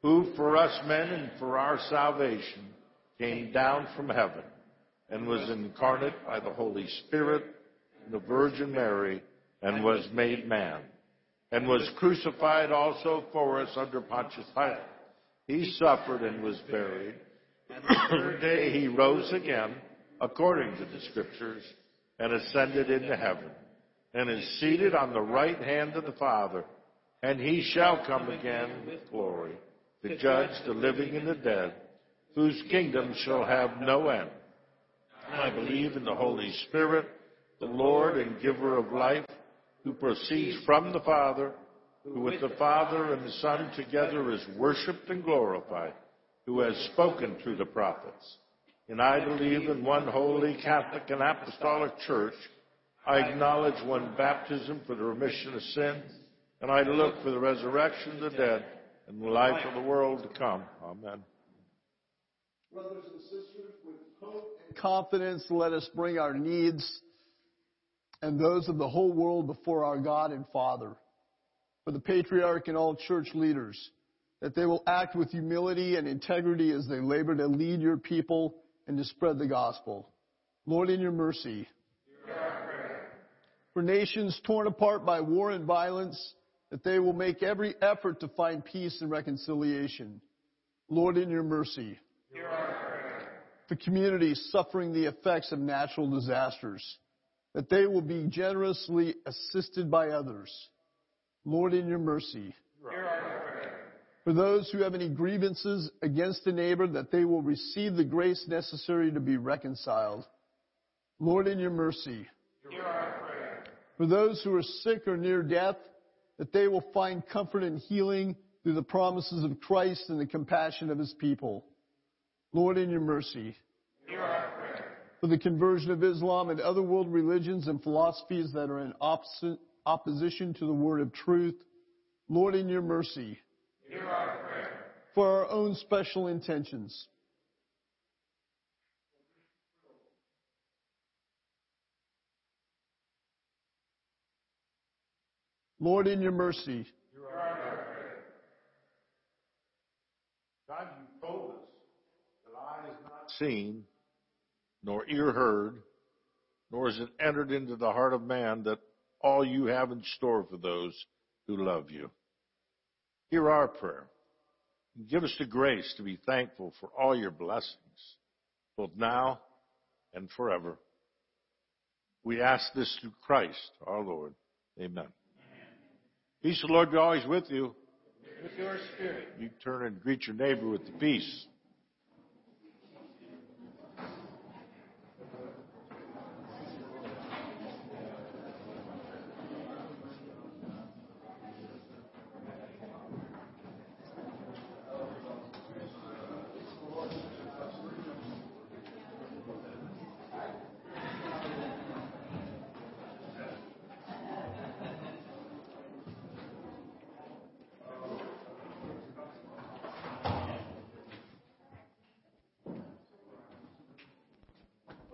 Who for us men and for our salvation came down from heaven and was incarnate by the Holy Spirit and the Virgin Mary and was made man and was crucified also for us under Pontius Pilate. He suffered and was buried. And the third day he rose again according to the Scriptures and ascended into heaven and is seated on the right hand of the Father And he shall come again with glory, to judge the living and the dead, whose kingdom shall have no end. I believe in the Holy Spirit, the Lord and giver of life, who proceeds from the Father, who with the Father and the Son together is worshipped and glorified, who has spoken through the prophets. And I believe in one holy Catholic and apostolic church. I acknowledge one baptism for the remission of sins, and I look for the resurrection of the dead and the life of the world to come. Amen. Brothers and sisters, with hope and confidence, let us bring our needs and those of the whole world before our God and Father. For the patriarch and all church leaders, that they will act with humility and integrity as they labor to lead your people and to spread the gospel. Lord, in your mercy. For nations torn apart by war and violence, that they will make every effort to find peace and reconciliation. Lord, in your mercy. For communities suffering the effects of natural disasters, that they will be generously assisted by others. Lord, in your mercy. For those who have any grievances against a neighbor, that they will receive the grace necessary to be reconciled. Lord, in your mercy. For those who are sick or near death, that they will find comfort and healing through the promises of Christ and the compassion of his people. Lord, in your mercy. For the conversion of Islam and other world religions and philosophies that are in opposite, opposition to the word of truth, Lord, in your mercy. Hear our prayer. For our own special intentions. Lord, in your mercy. Hear our prayer. God, you told us that eye is not seen, nor ear heard, nor is it entered into the heart of man that all you have in store for those who love you. Hear our prayer. And give us the grace to be thankful for all your blessings, both now and forever. We ask this through Christ our Lord. Amen. Amen. Peace of the Lord be always with you. With your spirit. You turn and greet your neighbor with the peace.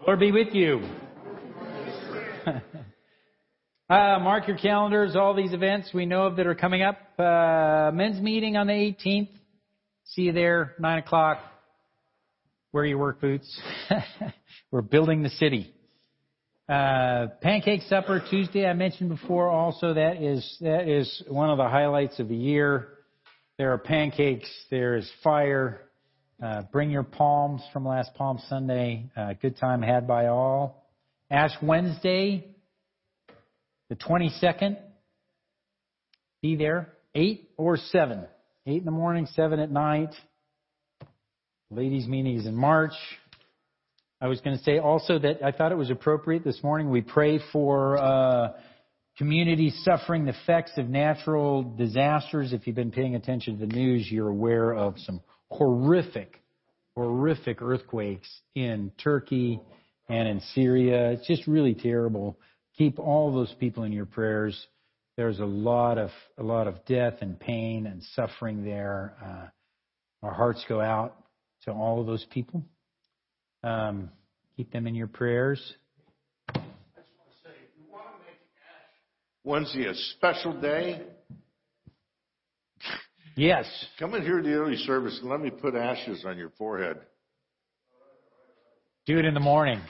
Lord be with you. uh, mark your calendars, all these events we know of that are coming up. Uh, men's meeting on the eighteenth. See you there, nine o'clock. Wear your work boots. We're building the city. Uh, pancake supper Tuesday, I mentioned before also, that is, that is one of the highlights of the year. There are pancakes, there is fire. Uh, bring your palms from last Palm Sunday. Uh, good time had by all. Ash Wednesday, the twenty-second. Be there, eight or seven. eight in the morning, seven at night. Ladies' meeting is in March. I was going to say also that I thought it was appropriate this morning. We pray for uh, communities suffering the effects of natural disasters. If you've been paying attention to the news, you're aware of some horrific, horrific earthquakes in Turkey and in Syria. It's just really terrible. Keep all those people in your prayers. There's a lot of a lot of death and pain and suffering there. Uh, our hearts go out to all of those people. Um, keep them in your prayers. I just want to say, if you want to make Ash Wednesday a special day, yes. Come and hear the early service and let me put ashes on your forehead. Do it in the morning.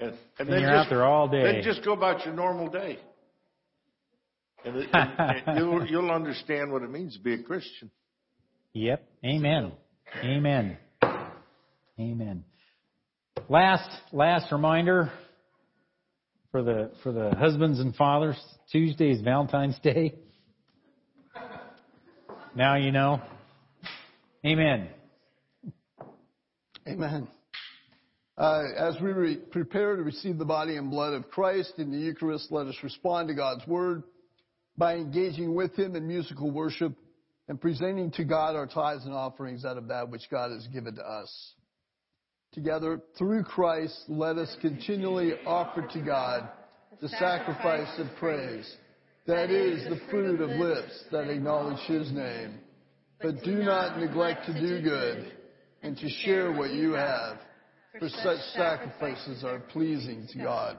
And, and then, then you're just out there all day. Then just go about your normal day. And, and, and you'll, you'll understand what it means to be a Christian. Yep. Amen. Amen. Amen. Last, last reminder for the, for the husbands and fathers, Tuesday is Valentine's Day. Now you know. Amen. Amen. Uh, as we re- prepare to receive the body and blood of Christ in the Eucharist, let us respond to God's word by engaging with him in musical worship and presenting to God our tithes and offerings out of that which God has given to us. Together, through Christ, let us continually offer to God the sacrifice of praise, that is the fruit of lips that acknowledge his name. But do not neglect to do good and to share what you have, for such sacrifices are pleasing to God.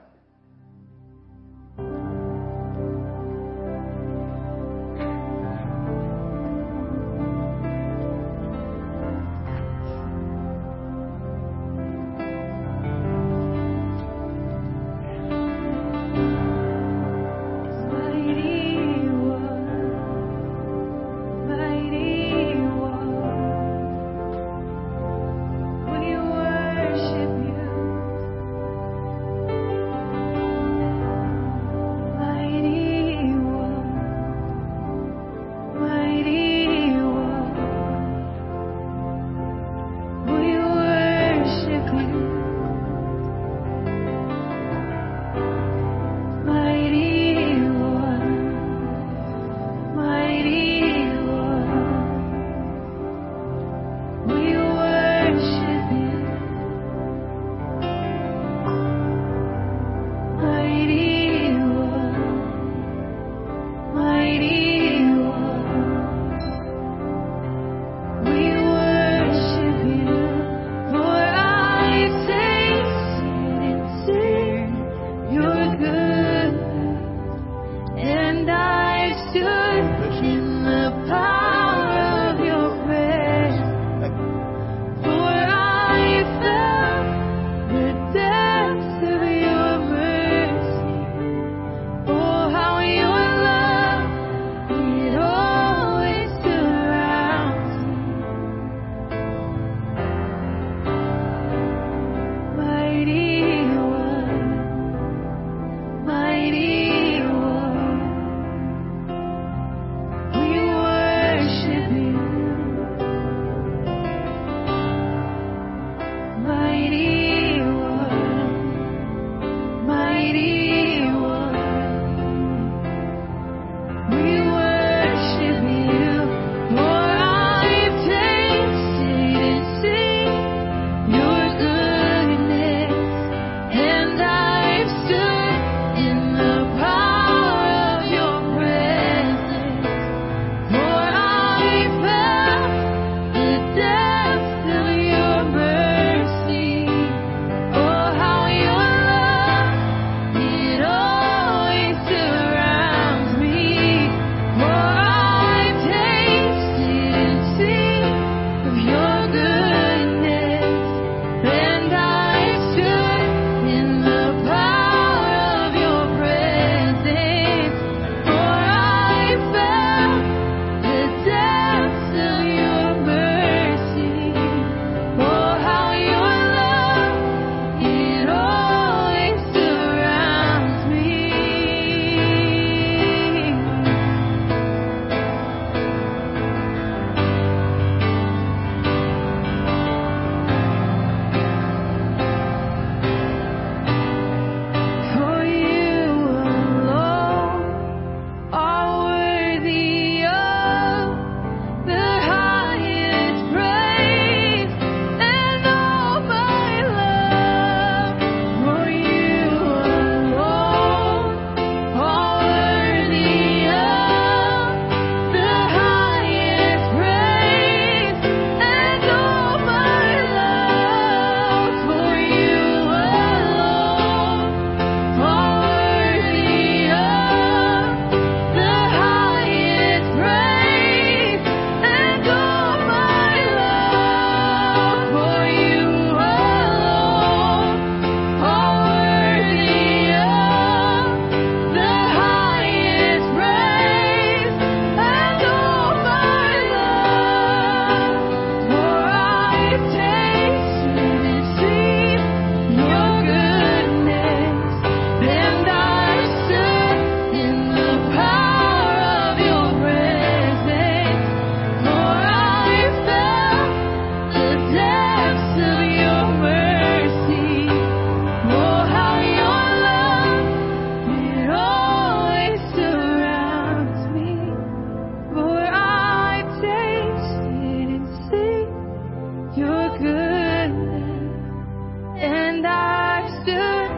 and I've stood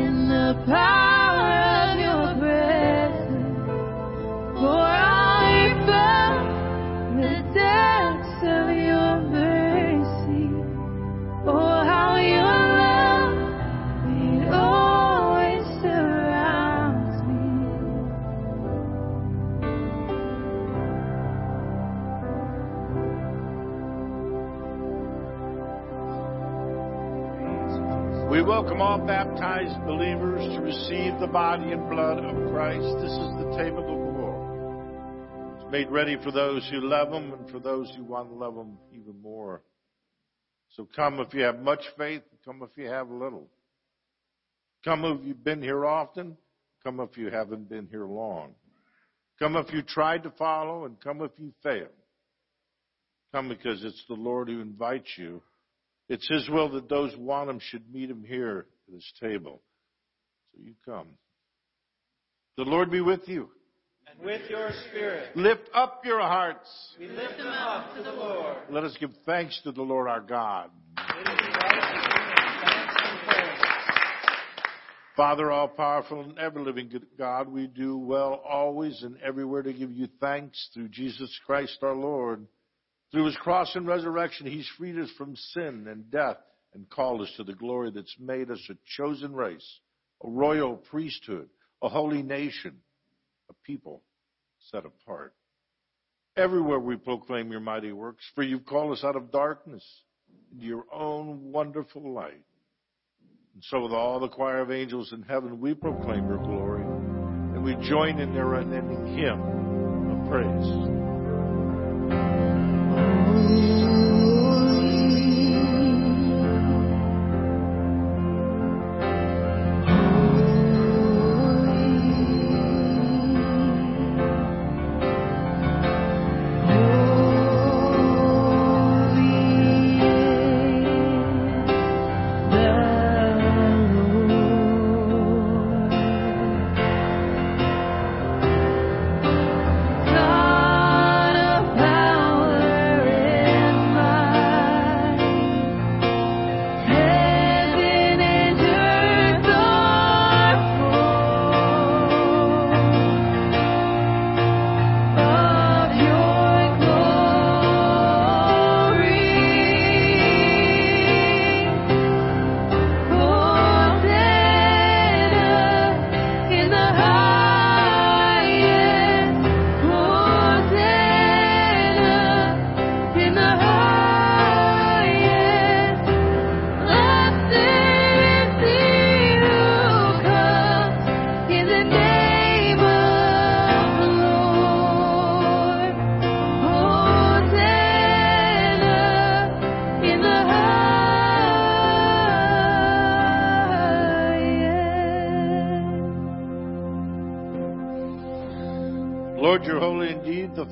in the power of your presence. For I felt the depths of your mercy. Oh, how your love, it always surrounds me. We welcome all baptized believers to receive the body and blood of Christ. This is the table of the Lord. It's made ready for those who love Him and for those who want to love Him even more. So come if you have much faith, come if you have little. Come if you've been here often, come if you haven't been here long. Come if you tried to follow, and come if you failed. Come because it's the Lord who invites you. It's His will that those who want Him should meet Him here at His table. So you come. The Lord be with you. And with your spirit. Lift up your hearts. We lift them up to the Lord. Let us give thanks to the Lord our God. It is right. Father, all-powerful and ever-living God, we do well always and everywhere to give you thanks through Jesus Christ our Lord. Through His cross and resurrection, He's freed us from sin and death and called us to the glory that's made us a chosen race, a royal priesthood, a holy nation, a people set apart. Everywhere we proclaim your mighty works, for you've called us out of darkness into your own wonderful light. And so with all the choir of angels in heaven, we proclaim your glory, and we join in their unending hymn of praise.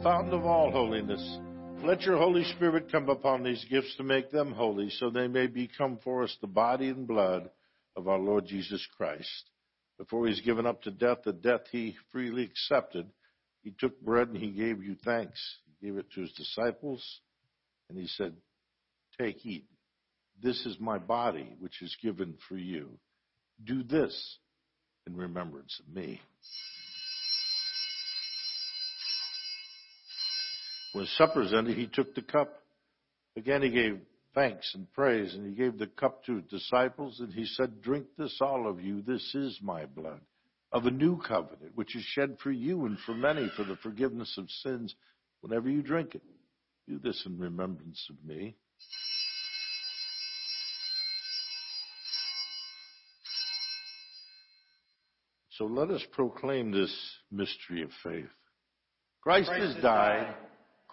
Fountain of all holiness, let your Holy Spirit come upon these gifts to make them holy, so they may become for us the body and blood of our Lord Jesus Christ. Before He was given up to death, the death He freely accepted, He took bread and He gave you thanks. He gave it to His disciples, and He said, "Take, eat. This is my body, which is given for you. Do this in remembrance of me." When supper's ended, He took the cup. Again, He gave thanks and praise, and He gave the cup to His disciples, and He said, "Drink this, all of you. This is my blood of a new covenant, which is shed for you and for many for the forgiveness of sins. Whenever you drink it, do this in remembrance of me." So let us proclaim this mystery of faith. Christ, Christ has died.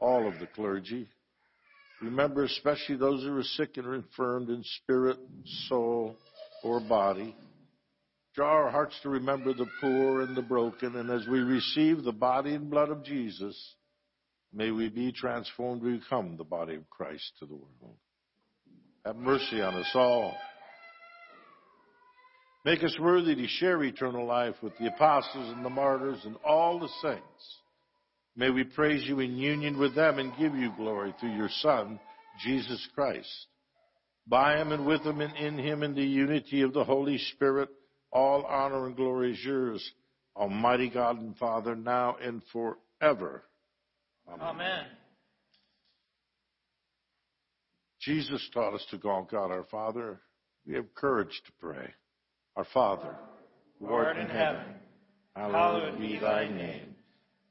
all of the clergy. Remember especially those who are sick and are infirmed in spirit, soul, or body. Draw our hearts to remember the poor and the broken, and as we receive the body and blood of Jesus, may we be transformed to become the body of Christ to the world. Have mercy on us all. Make us worthy to share eternal life with the apostles and the martyrs and all the saints. May we praise you in union with them and give you glory through your Son, Jesus Christ. By him and with him and in him in the unity of the Holy Spirit, all honor and glory is yours, Almighty God and Father, now and forever. Amen. Amen. Jesus taught us to call God our Father. We have courage to pray. Our Father, who art in heaven, hallowed be thy name.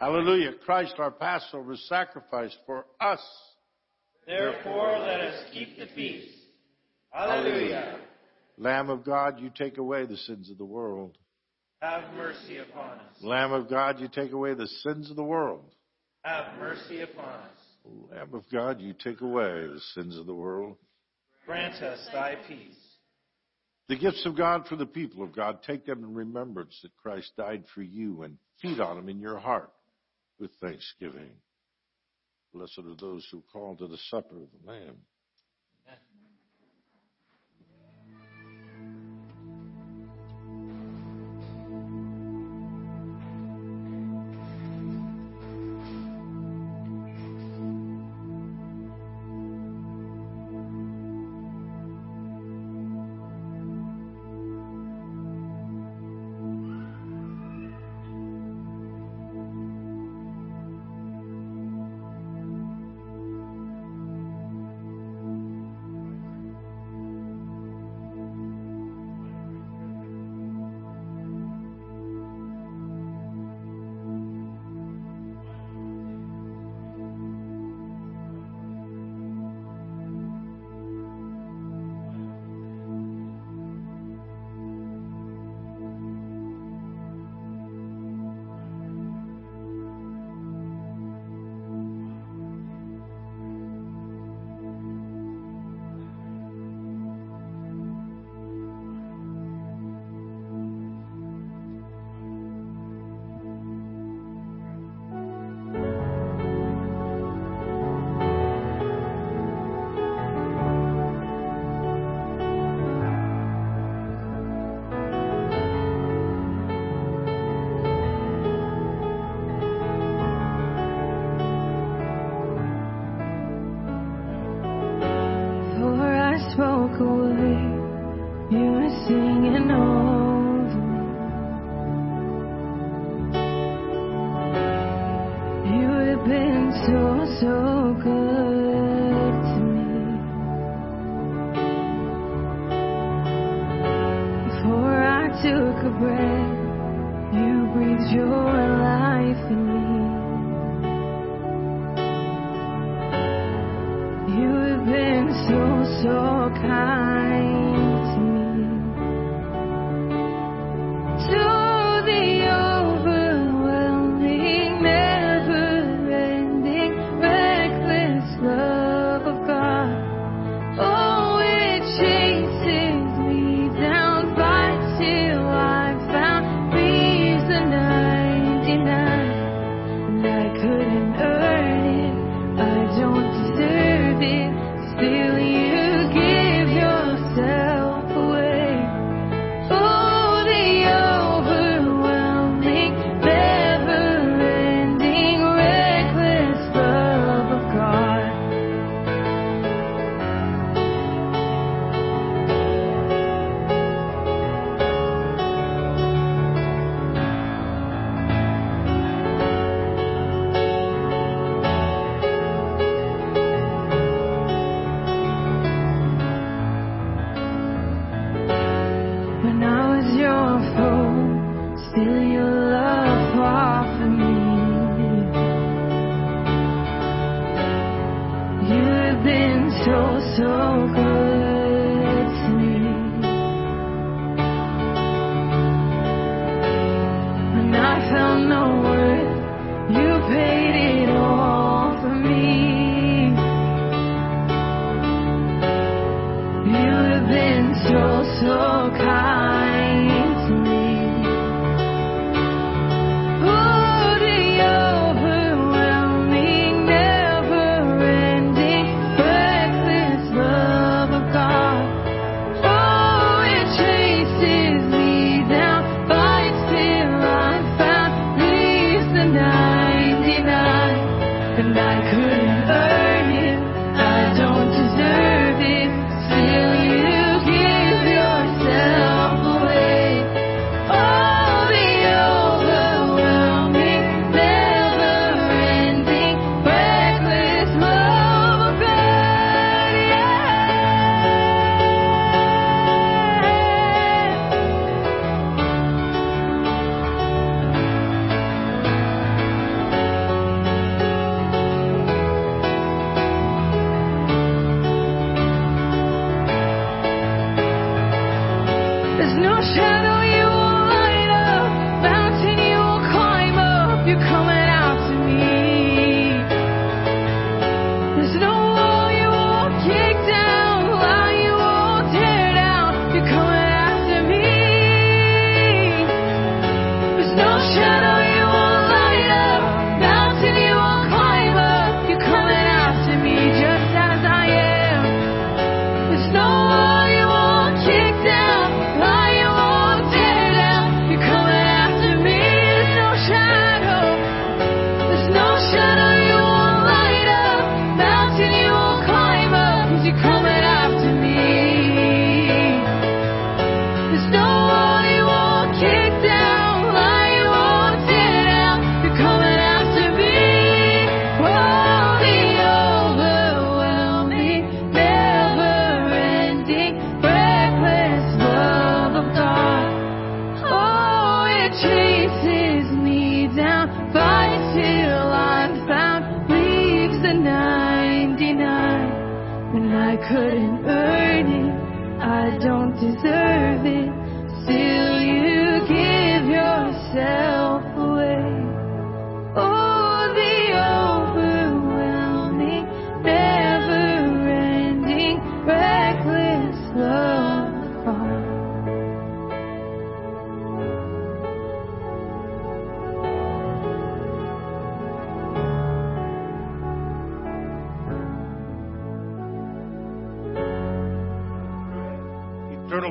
Hallelujah. Christ, our Passover, sacrificed for us. Therefore, let us keep the feast. Hallelujah. Lamb of God, you take away the sins of the world. Have mercy upon us. Lamb of God, you take away the sins of the world. Have mercy upon us. Lamb of God, you take away the sins of the world. Grant us thy peace. The gifts of God for the people of God, take them in remembrance that Christ died for you, and feed on them in your heart with thanksgiving. Blessed are those who call to the supper of the Lamb. Still you give yourself.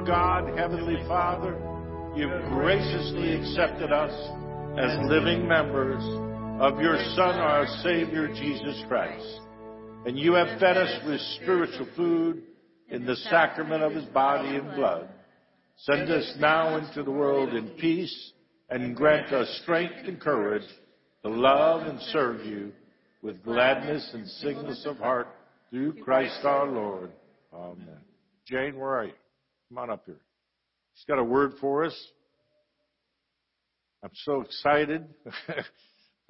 God, Heavenly Father, you've graciously accepted us as living members of your Son, our Savior, Jesus Christ. And you have fed us with spiritual food in the sacrament of his body and blood. Send us now into the world in peace and grant us strength and courage to love and serve you with gladness and singleness of heart through Christ our Lord. Amen. Jane, where are you? Come on up here. She's got a word for us. I'm so excited.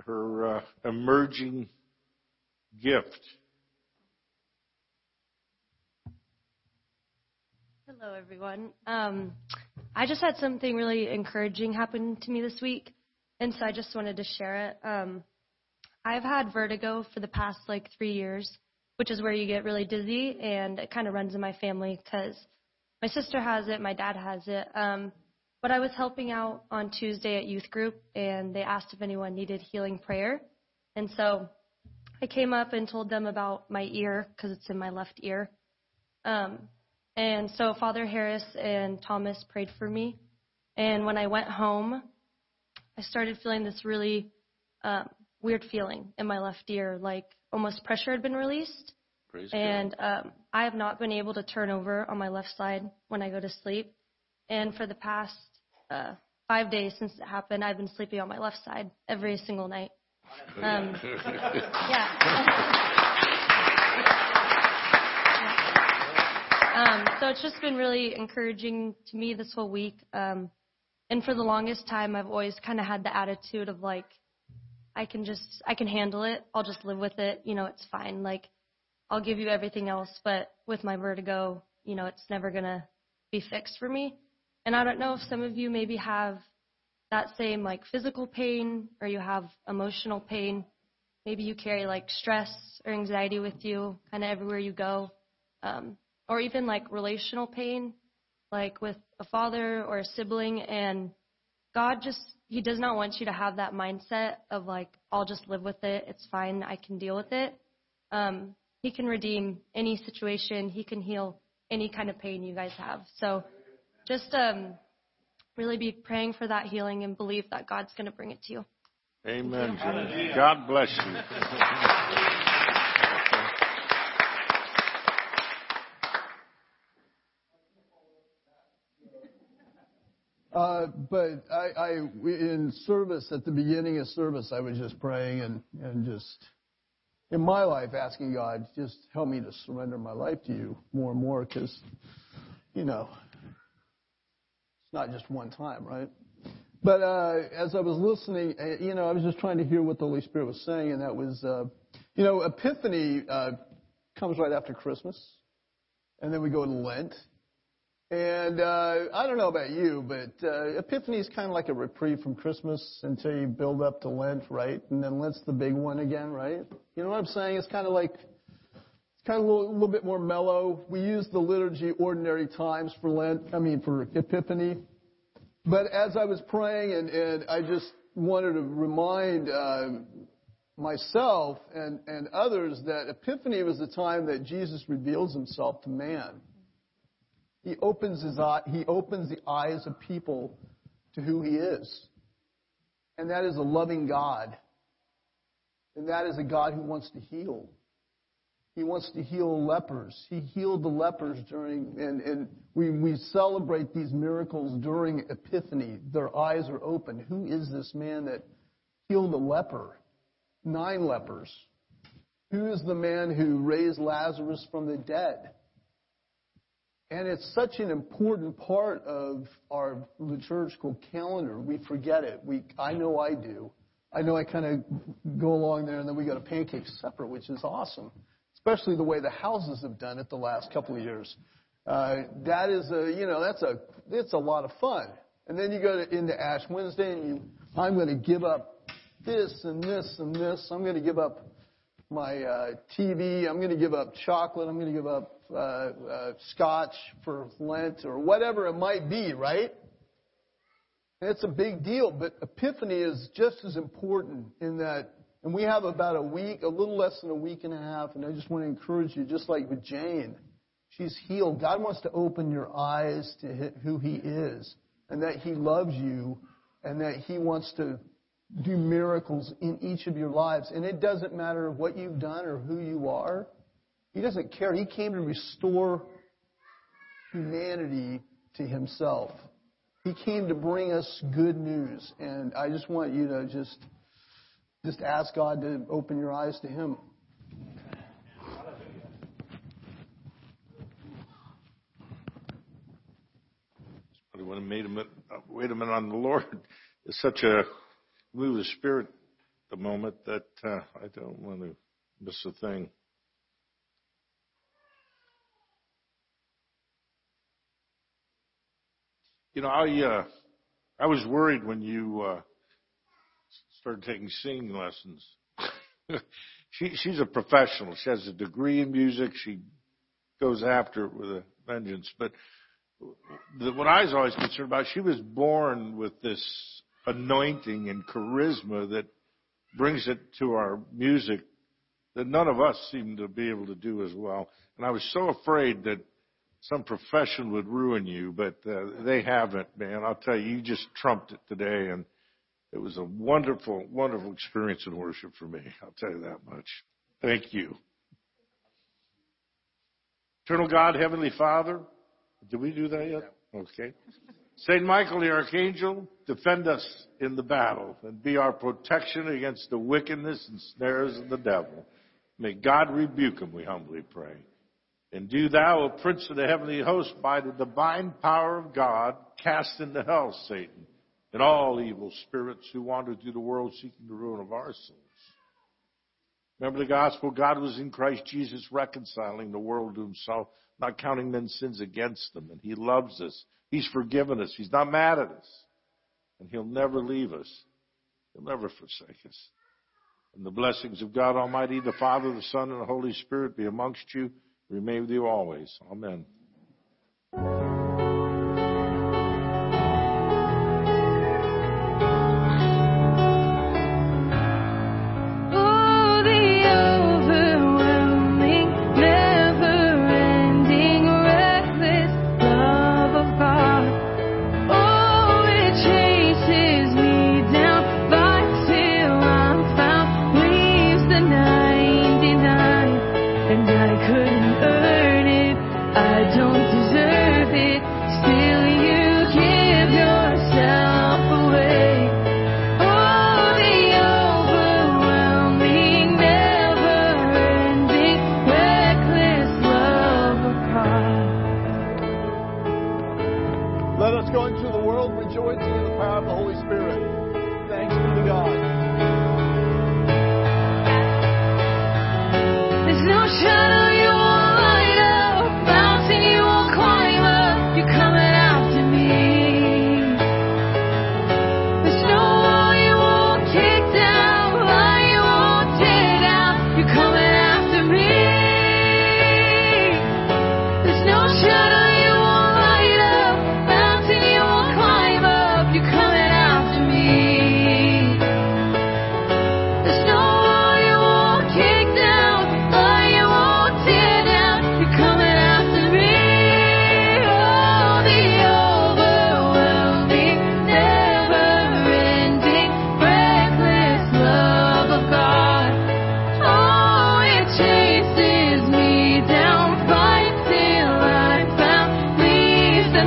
Her uh, emerging gift. Hello, everyone. Um, I just had something really encouraging happen to me this week, and so I just wanted to share it. Um, I've had vertigo for the past, like, three years, which is where you get really dizzy, and it kind of runs in my family because my sister has it. My dad has it. Um, but I was helping out on Tuesday at youth group, and they asked if anyone needed healing prayer. And so I came up and told them about my ear because it's in my left ear. Um, and so Father Harris and Thomas prayed for me. And when I went home, I started feeling this really um, weird feeling in my left ear, like almost pressure had been released. Praise and um, I have not been able to turn over on my left side when I go to sleep. And for the past uh, five days since it happened, I've been sleeping on my left side every single night. Um, yeah. um, so it's just been really encouraging to me this whole week. Um, And for the longest time, I've always kind of had the attitude of like, I can just, I can handle it. I'll just live with it. You know, it's fine. Like, I'll give you everything else, but with my vertigo, you know, it's never going to be fixed for me. And I don't know if some of you maybe have that same like physical pain, or you have emotional pain. Maybe you carry like stress or anxiety with you kind of everywhere you go. Um, or even like relational pain, like with a father or a sibling. And God just, he does not want you to have that mindset of like, I'll just live with it. It's fine. I can deal with it. Um, he can redeem any situation. He can heal any kind of pain you guys have. So just um, really be praying for that healing and believe that God's going to bring it to you. Amen. You. God bless you. Uh, but I, I, in service, at the beginning of service, I was just praying and, and just, in my life, asking God, just help me to surrender my life to you more and more, because, you know, it's not just one time, right? But uh, as I was listening, you know, I was just trying to hear what the Holy Spirit was saying, and that was, uh, you know, Epiphany uh, comes right after Christmas, and then we go to Lent. And uh, I don't know about you, but uh, Epiphany is kind of like a reprieve from Christmas until you build up to Lent, right? And then Lent's the big one again, right? You know what I'm saying? It's kind of like, it's kind of a little, little bit more mellow. We use the liturgy ordinary times for Lent, I mean for Epiphany. But as I was praying, and, and I just wanted to remind uh, myself and, and others that Epiphany was the time that Jesus reveals himself to man. He opens his eye, he opens the eyes of people to who he is. And that is a loving God. And that is a God who wants to heal. He wants to heal lepers. He healed the lepers during, and, and we, we celebrate these miracles during Epiphany. Their eyes are open. Who is this man that healed a leper? Nine lepers. Who is the man who raised Lazarus from the dead? And it's such an important part of our liturgical calendar. We forget it. We, I know I do. I know I kind of go along there, and then we got a pancake supper, which is awesome, especially the way the houses have done it the last couple of years. Uh, that is a, you know, that's a, it's a lot of fun. And then you go to, into Ash Wednesday, and you, I'm going to give up this and this and this. I'm going to give up my uh, T V. I'm going to give up chocolate. I'm going to give up Uh, uh, scotch for Lent or whatever it might be, right? And it's a big deal, but Epiphany is just as important in that, and we have about a week, a little less than a week and a half, and I just want to encourage you, just like with Jane, she's healed. God wants to open your eyes to who he is, and that he loves you, and that he wants to do miracles in each of your lives. And it doesn't matter what you've done or who you are. He doesn't care. He came to restore humanity to himself. He came to bring us good news. And I just want you to just just ask God to open your eyes to him. I would have made a minute, wait a minute on the Lord. It's such a move of spirit at the moment that uh, I don't want to miss a thing. You know, I uh, I was worried when you uh, started taking singing lessons. she she's a professional. She has a degree in music. She goes after it with a vengeance. But the, what I was always concerned about, she was born with this anointing and charisma that brings it to our music that none of us seem to be able to do as well. And I was so afraid that some profession would ruin you, but uh, they haven't, man. I'll tell you, you just trumped it today, and it was a wonderful, wonderful experience in worship for me. I'll tell you that much. Thank you. Eternal God, Heavenly Father, did we do that yet? Okay. Saint Michael, the Archangel, defend us in the battle and be our protection against the wickedness and snares of the devil. May God rebuke him, we humbly pray. And do thou, O Prince of the Heavenly Host, by the divine power of God, cast into hell Satan and all evil spirits who wander through the world seeking the ruin of our souls. Remember the gospel, God was in Christ Jesus reconciling the world to himself, not counting men's sins against them. And he loves us. He's forgiven us. He's not mad at us. And he'll never leave us. He'll never forsake us. And the blessings of God Almighty, the Father, the Son, and the Holy Spirit be amongst you. Remain with you always. Amen.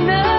No.